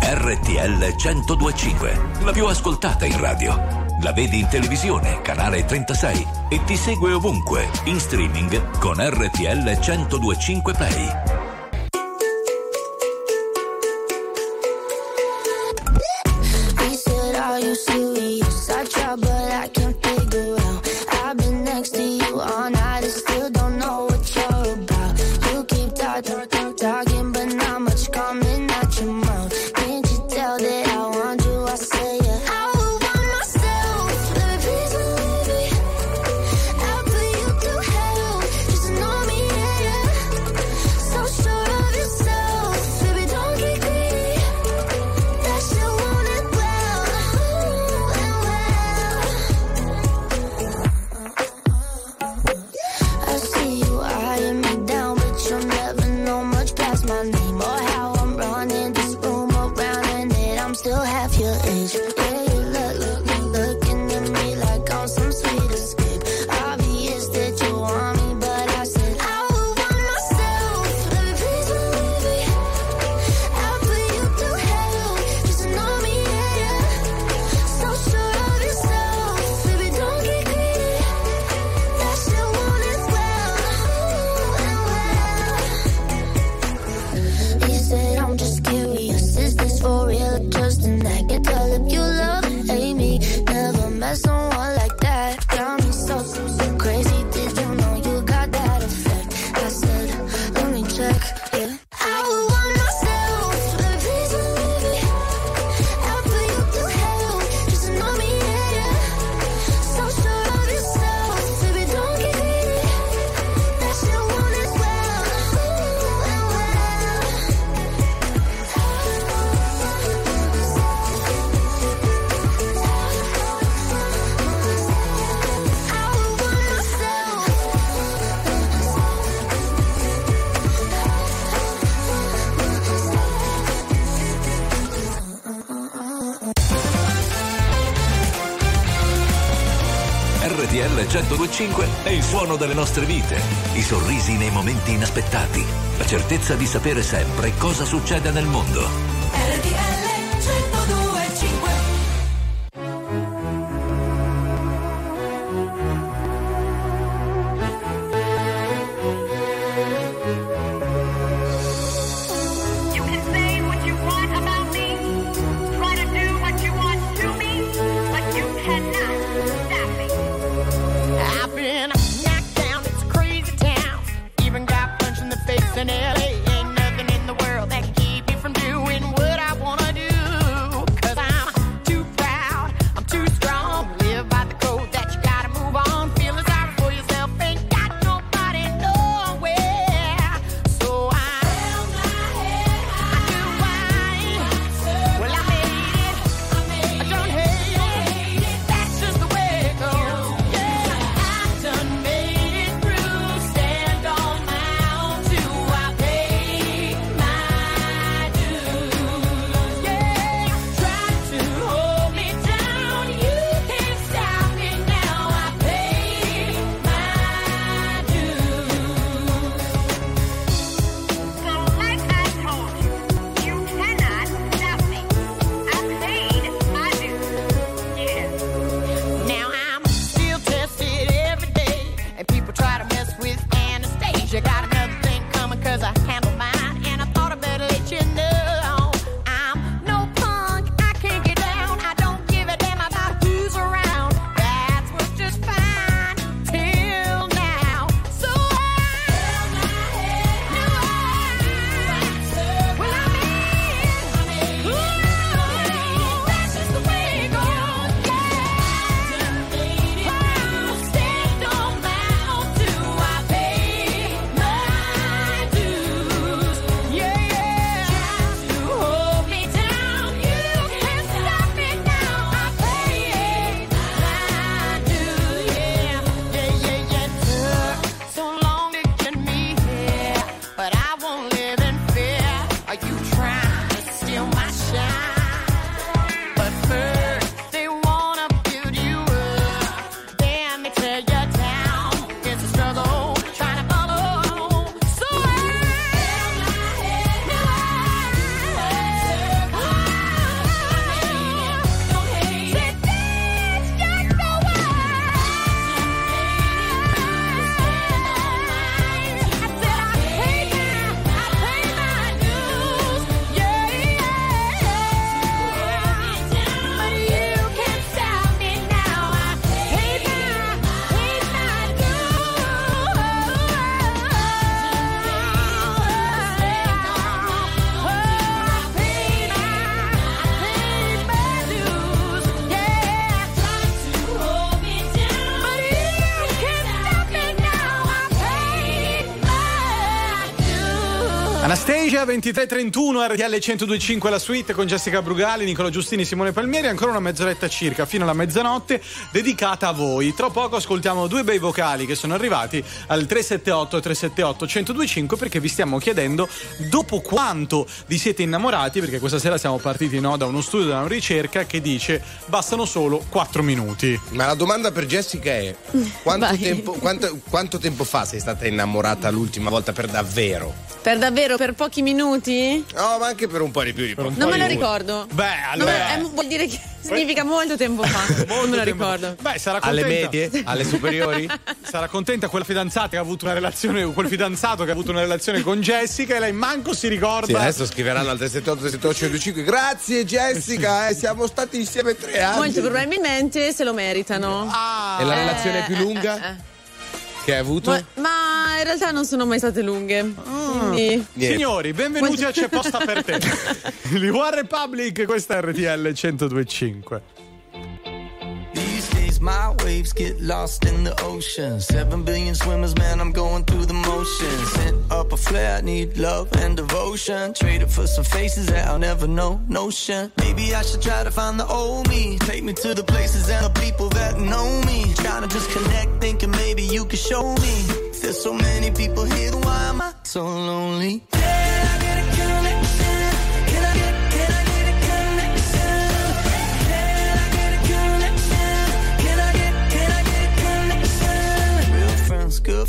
R T L centodue e cinque, la più ascoltata in radio. La vedi in televisione, canale trentasei, e ti segue ovunque, in streaming con R T L centodue e cinque Play. I said, are you serious? R T L centodue e cinque è il suono delle nostre vite, i sorrisi nei momenti inaspettati, la certezza di sapere sempre cosa succede nel mondo. R T L ventitré e trentuno, R T L centodue e cinque la suite con Jessica Brugali, Nicolò Giustini, Simone Palmieri. Ancora una mezz'oretta circa fino alla mezzanotte dedicata a voi. Tra poco ascoltiamo due bei vocali che sono arrivati al tre sette otto tre sette otto uno zero due cinque, perché vi stiamo chiedendo dopo quanto vi siete innamorati, perché questa sera siamo partiti no da uno studio, da una ricerca che dice bastano solo quattro minuti. Ma la domanda per Jessica è quanto, tempo, quanto, quanto tempo fa sei stata innamorata l'ultima volta per davvero? Per davvero, per pochi minuti? No, ma anche per un po' di più. Di po non po me lo ricordo. Beh, allora. È, vuol dire che significa molto tempo fa. molto non me lo ricordo. Beh, sarà contenta. Alle medie? Alle superiori? Sarà contenta quella fidanzata che ha avuto una relazione, quel fidanzato che ha avuto una relazione con Jessica, e lei manco si ricorda. Sì, adesso scriveranno al tre sette otto tre sette otto uno due cinque. Grazie Jessica, eh, siamo stati insieme tre anni. Molto probabilmente se lo meritano. Ah, e la eh, relazione più lunga? Eh, eh, eh. Che hai avuto? Ma, ma in realtà non sono mai state lunghe. Ah. Quindi... yeah. Signori, benvenuti a C'è posta per te. Di One Republic, questa è R T L centodue e cinque. These days my waves get lost in the ocean. Seven billion swimmers, man, I'm going through the motions. Sent up a flare, I need love and devotion. Traded for some faces that I'll never know, notion. Maybe I should try to find the old me. Take me to the places and the people that know me. Trying to just connect, thinking maybe you could show me. There's so many people here, then why am I so lonely? Yeah, I gotta get on it. Can I get, can I get a connection? Can I get, can I get a connection?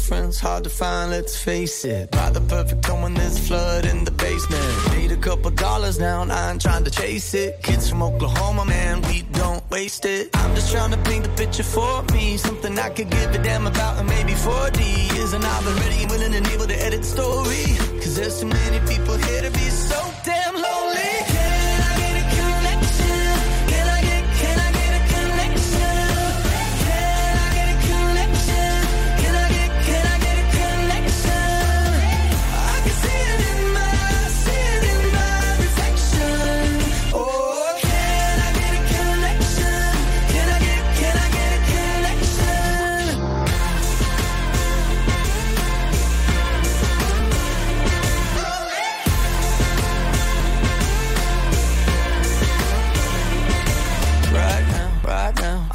friends hard to find, let's face it. Buy the perfect home when there's a flood in the basement. Made a couple dollars now and I ain't trying to chase it. Kids from Oklahoma, man, we don't waste it. I'm just trying to paint the picture for me, something I could give a damn about in maybe forty years. And I've been ready, willing and able to edit the story, 'cause there's so many people here to be so damn lonely.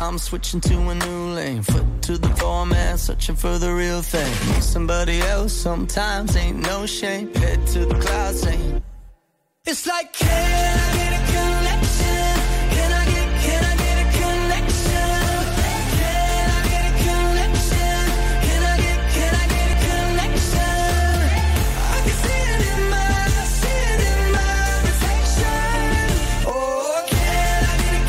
I'm switching to a new lane, foot to the floor, man, searching for the real thing. Need somebody else, sometimes ain't no shame. Head to the clouds, saying it's like, can I get a connection? Can I get, can I get a connection? Can I get a connection? Can I get, can I get a connection? I can see it in my, see it in my reflection. Oh, can I get a connection?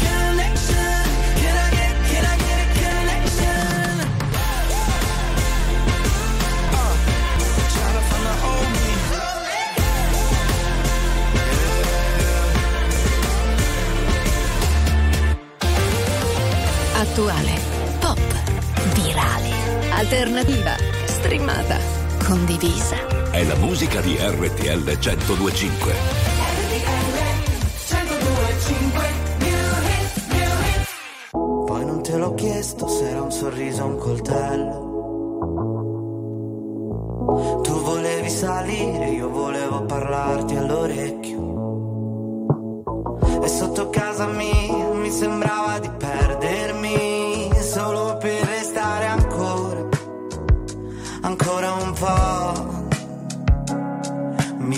Attuale, pop, virale, alternativa, streamata, condivisa. È la musica di R T L centodue e cinque. R T L centodue e cinque. Poi non te l'ho chiesto se era un sorriso o un coltello. Tu volevi salire, io volevo parlarti all'orecchio. E sotto casa mia mi sembrava di perdermi solo per restare ancora, ancora un po'. Mi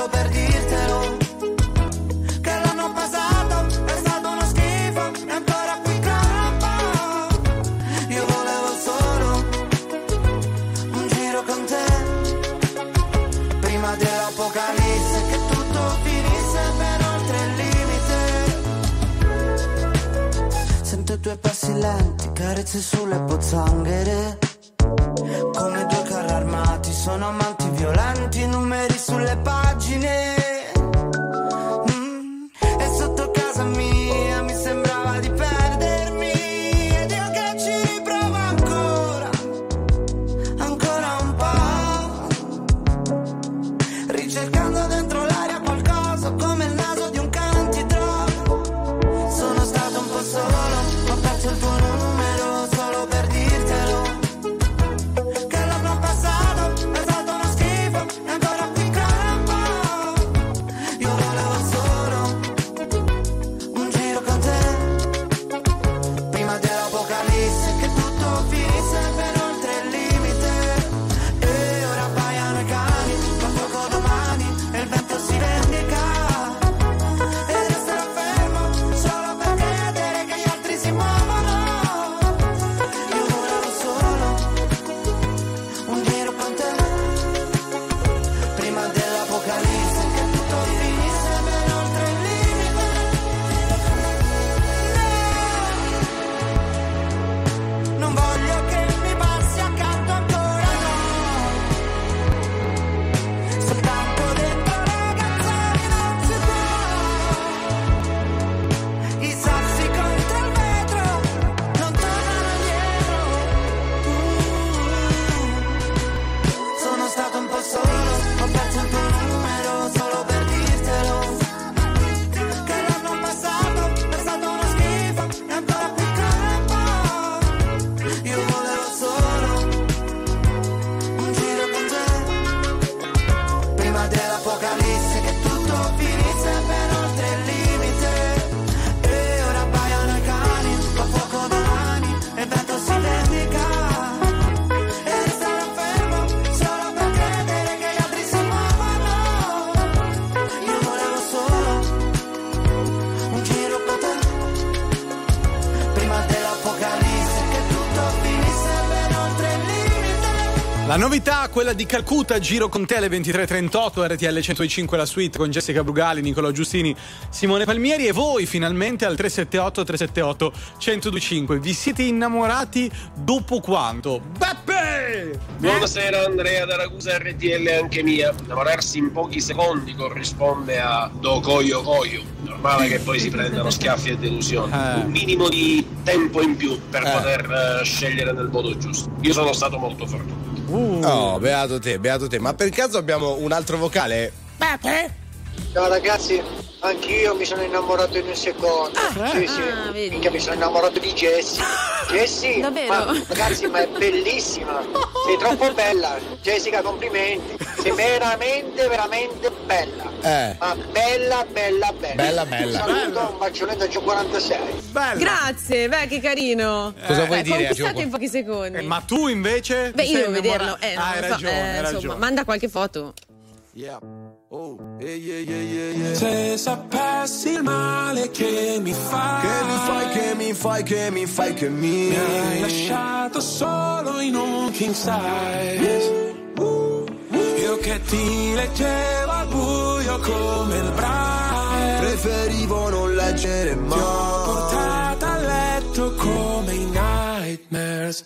per dirtelo. Dell'apocalisse, che tutto finisse ben oltre il limite. Sento i tuoi passi lenti, carezze sulle pozzanghere, come due carri armati, sono amanti violenti, numeri sulle pagine. mm. E sotto casa mia mi sembrava di perdermi, ed io che ci riprovo ancora, ancora un po'. Cercando dentro l'aria qualcosa, come il naso di un cane ti trovo. Sono stato un po' solo, ho perso il tuo numero solo per dirtelo. Che l'anno passato è stato uno schifo e ancora qui campo. Io volevo solo un giro con te, prima dell'apocalisse, che tutto finisse per oltre il limite. E ora baiano i cani, La novità, quella di Calcutta, Giro con te alle ventitré e trentotto, R T L centodue e cinque la suite con Jessica Brugali, Nicolò Giustini, Simone Palmieri e voi finalmente al tre sette otto tre sette otto uno zero due cinque. Vi siete innamorati dopo quanto? Beppe! Buonasera Andrea da Ragusa, R T L anche mia. Innamorarsi in pochi secondi corrisponde a do coio coio. Normale che poi si prendano schiaffi e delusioni. Eh. Un minimo di tempo in più per eh. poter uh, scegliere nel modo giusto. Io sono stato molto fortunato. Uh. Oh, beato te, beato te. Ma per caso abbiamo un altro vocale? Pepe? Ciao ragazzi, anch'io mi sono innamorato in un secondo. Ah, sì, sì. Ah, vedi. Minchia, mi sono innamorato di Jessie. Jessie? Davvero? Ma, ragazzi, ma è bellissima. Sei troppo bella. Jessica, complimenti. Sei veramente, veramente bella. Eh. Ma bella, bella, bella. Bella, bella. Un saluto, un bacione da Gio quarantasei. Bella. Grazie, beh, che carino. Eh, Cosa vuoi eh, dire? Conquistato in pochi secondi. Eh, ma tu invece? Beh, io devo vederlo. Eh, ah, hai ragione, eh, hai ragione. Insomma, manda qualche foto. Yeah. Oh. Yeah, yeah, yeah, yeah. Se sapessi il male che mi fai, che mi fai, che mi fai, che mi fai, che mi, mi hai lasciato solo in un king size. Uh, uh, uh. Io che ti leggevo al buio come il Braille, preferivo non leggere mai. Ti ho portato a letto come i nightmares.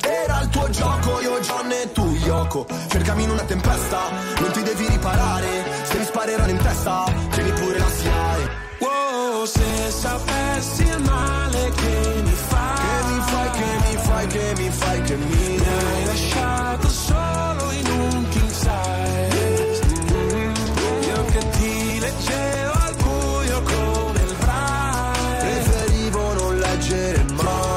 Era il tuo gioco, io John e tu Yoko. Cercami in una tempesta, non ti devi riparare. Se mi spareranno in testa, tieni pure la S I A E. Wow, se sapessi il male che mi fai, che mi fai, che mi fai, che mi fai, che mi, mi hai lasciato solo in un king size. Mm-hmm. Io che ti leggevo al buio come il Braille, preferivo non leggere mai.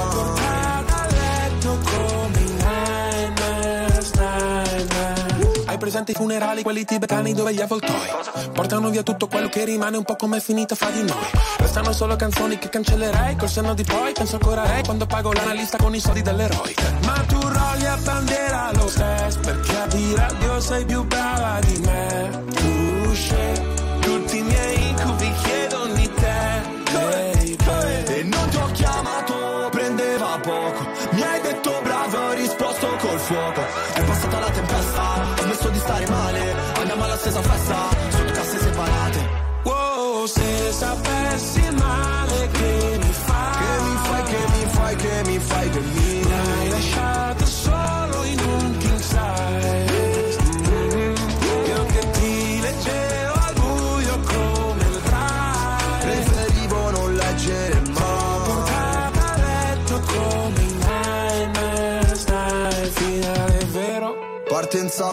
Presente i funerali, quelli tibetani dove gli avvoltoi portano via tutto quello che rimane, un po' come è finita fra di noi. Restano solo canzoni che cancellerei col senno di poi. Penso ancora a lei quando pago l'analista con i soldi dell'eroe. Ma tu rogli a bandiera lo stesso, perché a dire addio sei più brava di me. Tu usci, tutti i miei incubi chiedono di te. Hey, hey. E non ti ho chiamato, prendeva poco. Mi hai detto bravo, ho risposto col fuoco. È passata la tempesta, di stare male, andiamo alla stessa festa, sotto casse separate. Wow, se sapessi il male che mi fai, che mi fai, che mi fai, che mi fai, che mi, mi hai lasciato solo in un king size. Mm-hmm. Io che ti leggevo al buio come il Braille, preferivo non leggere mai. Ho portato a letto come i nightmares, dai, finale vero. Partenza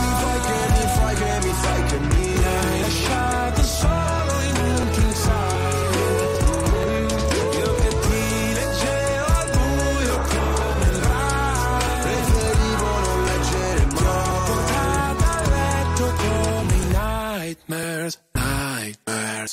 mi fai, che mi fai, che mi fai, che mi hai lasciato solo. Nightmares, nightmares.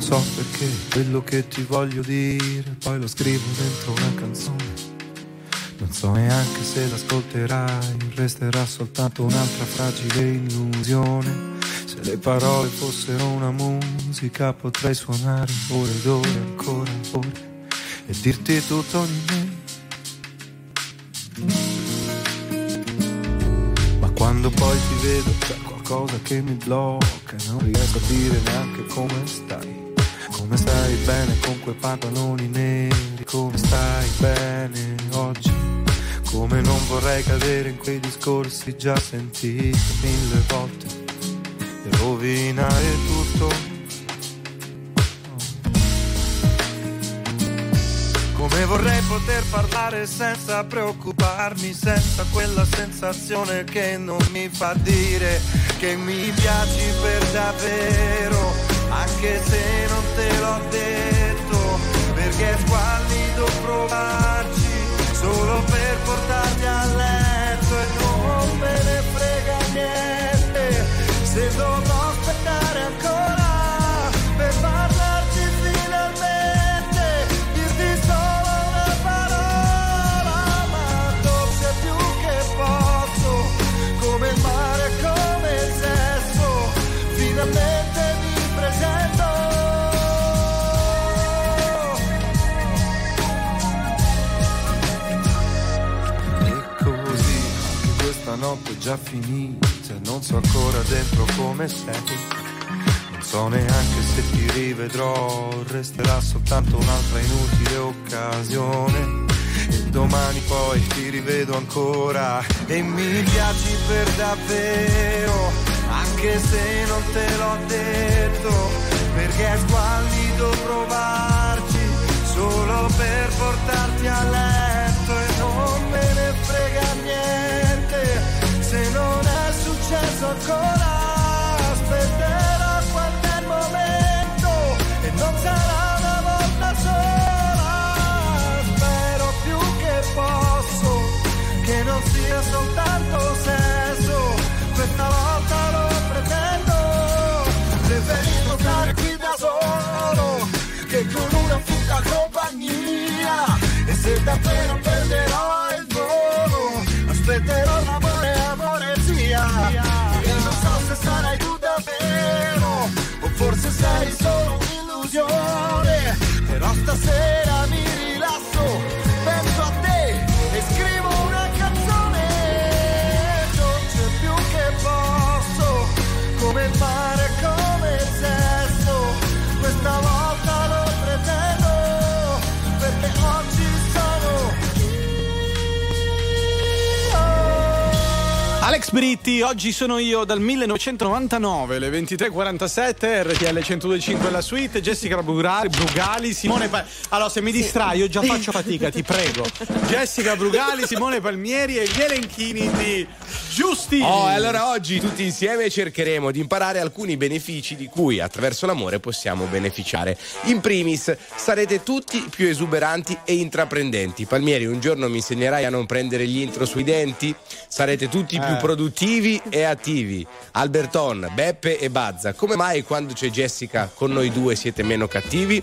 So perché quello che ti voglio dire poi lo scrivo dentro una canzone. Non so neanche se l'ascolterai, resterà soltanto un'altra fragile illusione. Se le parole fossero una musica potrei suonare ore ed ore ancora ancora e dirti tutto ogni me. Quando poi ti vedo c'è qualcosa che mi blocca, non riesco a dire neanche come stai. Come stai bene con quei pantaloni neri? Come stai bene oggi? Come non vorrei cadere in quei discorsi già sentiti mille volte e rovinare tutto. Come vorrei poter parlare senza preoccuparmi, senza quella sensazione che non mi fa dire che mi piaci per davvero, anche se non te l'ho detto, perché è squallido provarci solo per portarti a letto e non me ne frega niente se dovrò aspettare ancora per parlarti finalmente, dirti solo una parola, ma dolce più che posso, come il mare, come il sesso, finalmente mi presento. Notte già finita, non so ancora dentro come sei, non so neanche se ti rivedrò, resterà soltanto un'altra inutile occasione e domani poi ti rivedo ancora e mi piaci per davvero, anche se non te l'ho detto, perché è squallido provarci solo per portarti a letto e non me ne frega niente. Se non è successo ancora, aspetterò quando è il momento e non sarà una volta sola. Spero più che posso che non sia soltanto sesso, questa volta lo pretendo. Preferisco stare qui da solo che con una brutta compagnia, e se davvero perderò il volo, aspetterò la e non so se sarai tu davvero o forse sei solo un'illusione, però stasera mi rilasso, penso a te e scrivo una canzone dolce più che posso, come il mare, come il sesso, questa volta lo pretendo perché oggi sono Alex Britti, oggi sono io dal millenovecentonovantanove, le ventitré e quarantasette, R T L centodue e cinque la suite, Jessica Brugali, Simone Palmieri. Allora, se mi distrai io già faccio fatica, ti prego. Jessica Brugali, Simone Palmieri e gli elenchini di Giustini. Oh, allora oggi tutti insieme cercheremo di imparare alcuni benefici di cui attraverso l'amore possiamo beneficiare. In primis, sarete tutti più esuberanti e intraprendenti. Palmieri, un giorno mi insegnerai a non prendere gli intro sui denti? Sarete tutti più produttivi e attivi. Alberton, Beppe e Bazza, come mai quando c'è Jessica con noi due siete meno cattivi?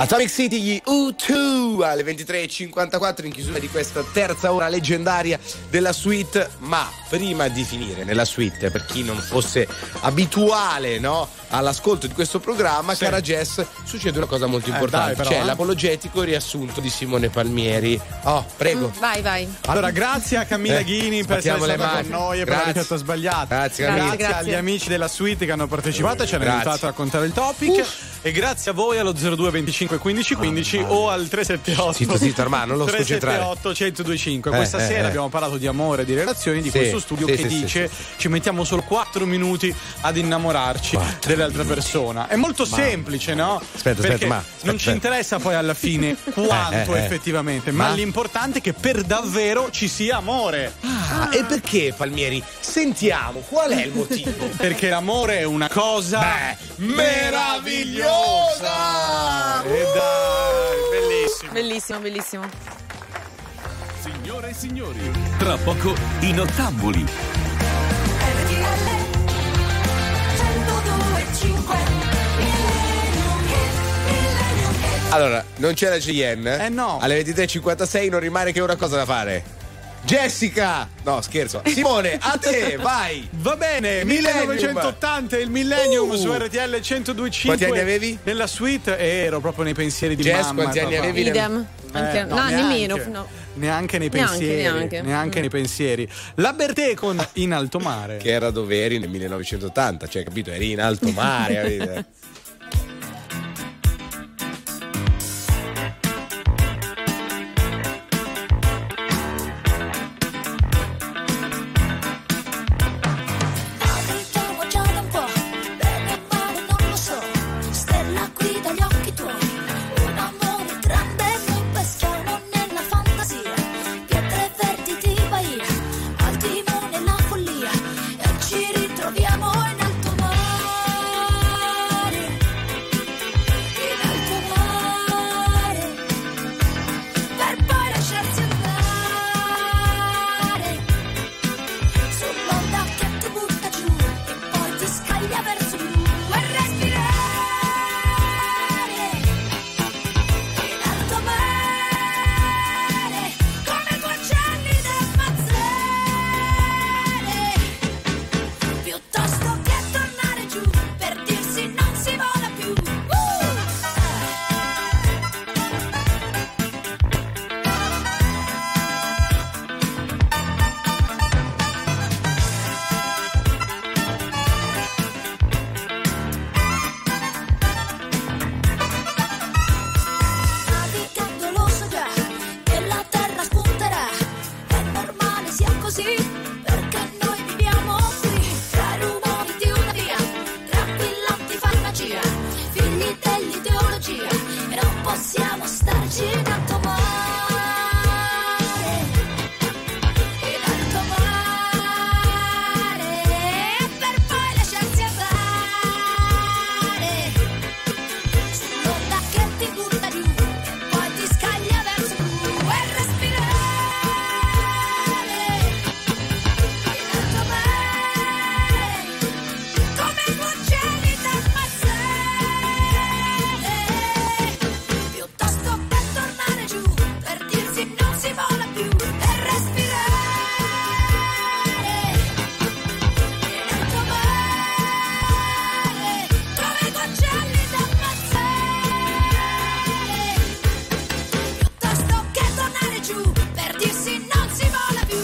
Atomic City, gli U due alle ventitré e cinquantaquattro in chiusura di questa terza ora leggendaria della suite. Ma prima di finire nella suite, per chi non fosse abituale, no, all'ascolto di questo programma, sì, cara Jess, succede una cosa molto importante, eh, dai, però, c'è eh? l'apologetico riassunto di Simone Palmieri. Oh, prego. Mm, vai, vai. Allora, grazie a Camilla eh, Ghini per essere stata mani. con noi e grazie. per la ricetta sbagliata. Grazie, grazie, grazie, grazie agli amici della suite che hanno partecipato e ci hanno grazie. aiutato a raccontare il topic. Uff. E grazie a voi allo zero due venticinque quindici quindici oh, o al tre sette otto, zero due cinque. Questa eh, sera eh, abbiamo parlato di amore, di relazioni, di sì, questo studio sì, che sì, dice sì, sì. ci mettiamo solo quattro minuti ad innamorarci quattro dell'altra minuti. persona. È molto ma... semplice, no? Aspetta, Perché aspetta, ma aspetta, non ci interessa poi alla fine quanto eh, eh, effettivamente, eh, ma, ma l'importante è che per davvero ci sia amore. Ah, ah. E perché, Palmieri? Sentiamo, qual è il motivo? Perché l'amore è una cosa Beh, meravigliosa. E dai, bellissimo. Bellissimo, bellissimo. Signore e signori, tra poco i Nottamboli. Allora, non c'è la G N? Eh no. Alle ventitré e cinquantasei non rimane che una cosa da fare. Jessica! No, scherzo. Simone, a te, vai! Va bene, Millennium. millenovecentottanta è il Millennium uh. su R T L centodue e cinque. Quanti anni avevi? Nella suite ero proprio nei pensieri di Jess, mamma. Quanti anni papà. avevi? Idem. Eh, no, no, nemmeno. No. Neanche nei pensieri. Neanche, neanche. neanche mm. nei pensieri. La Bertè con In alto mare. Che era dove eri nel millenovecentottanta, cioè, capito? Eri in alto mare.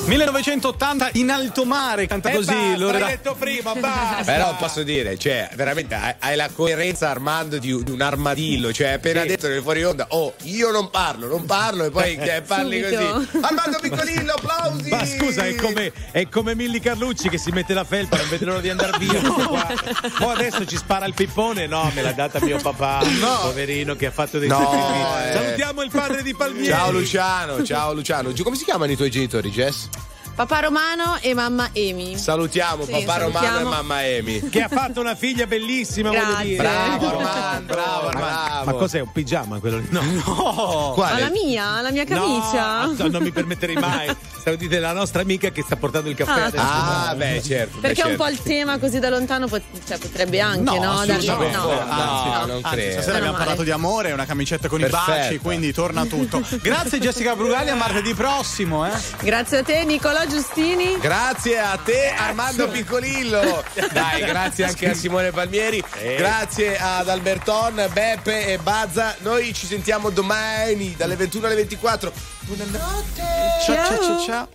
millenovecentottanta in alto mare, canta eh così. Basta, l'ho detto prima, basta. Però posso dire, cioè, veramente hai, hai la coerenza, Armando, di, di un armadillo. Cioè, appena sì. detto che fuori onda, oh, io non parlo, non parlo, e poi eh, parli così. Armando Piccolillo, applausi. Ma scusa, è come, è come Milly Carlucci che si mette la felpa, non vede l'ora di andare via. No. Qua. Poi adesso ci spara il pippone. No, me l'ha data mio papà, no. poverino, che ha fatto dei no, sacrifici. Eh. Salutiamo il padre di Palmieri. Ciao Luciano, ciao Luciano. Come si chiamano i tuoi genitori, Jess? Papà Romano e mamma Amy. Salutiamo sì, papà salutiamo. Romano e mamma Amy. Che ha fatto una figlia bellissima, voglio dire. Bravo Armando, bravo Armando. Ma, ma cos'è, un pigiama quello lì? No, no. Quale? Ma la mia, la mia camicia. No, no, non mi permetterei mai. Salutite la nostra amica che sta portando il caffè. Ah, adesso. ah beh, certo. Perché beh, certo. un po' il tema così da lontano pot- cioè, potrebbe anche, no? No, no, no, no, no, non credo. Stasera abbiamo parlato di amore, una camicetta con Perfetto. i baci, quindi torna tutto. Grazie Jessica Brugali, a martedì prossimo, eh. Grazie a te Nicolò Giustini. Grazie a te Armando Piccolillo. Dai, grazie anche a Simone Palmieri, eh. grazie ad Alberton, Beppe e Bazza. Noi ci sentiamo domani dalle ventuno alle ventiquattro. Buonanotte. Ciao ciao ciao, ciao.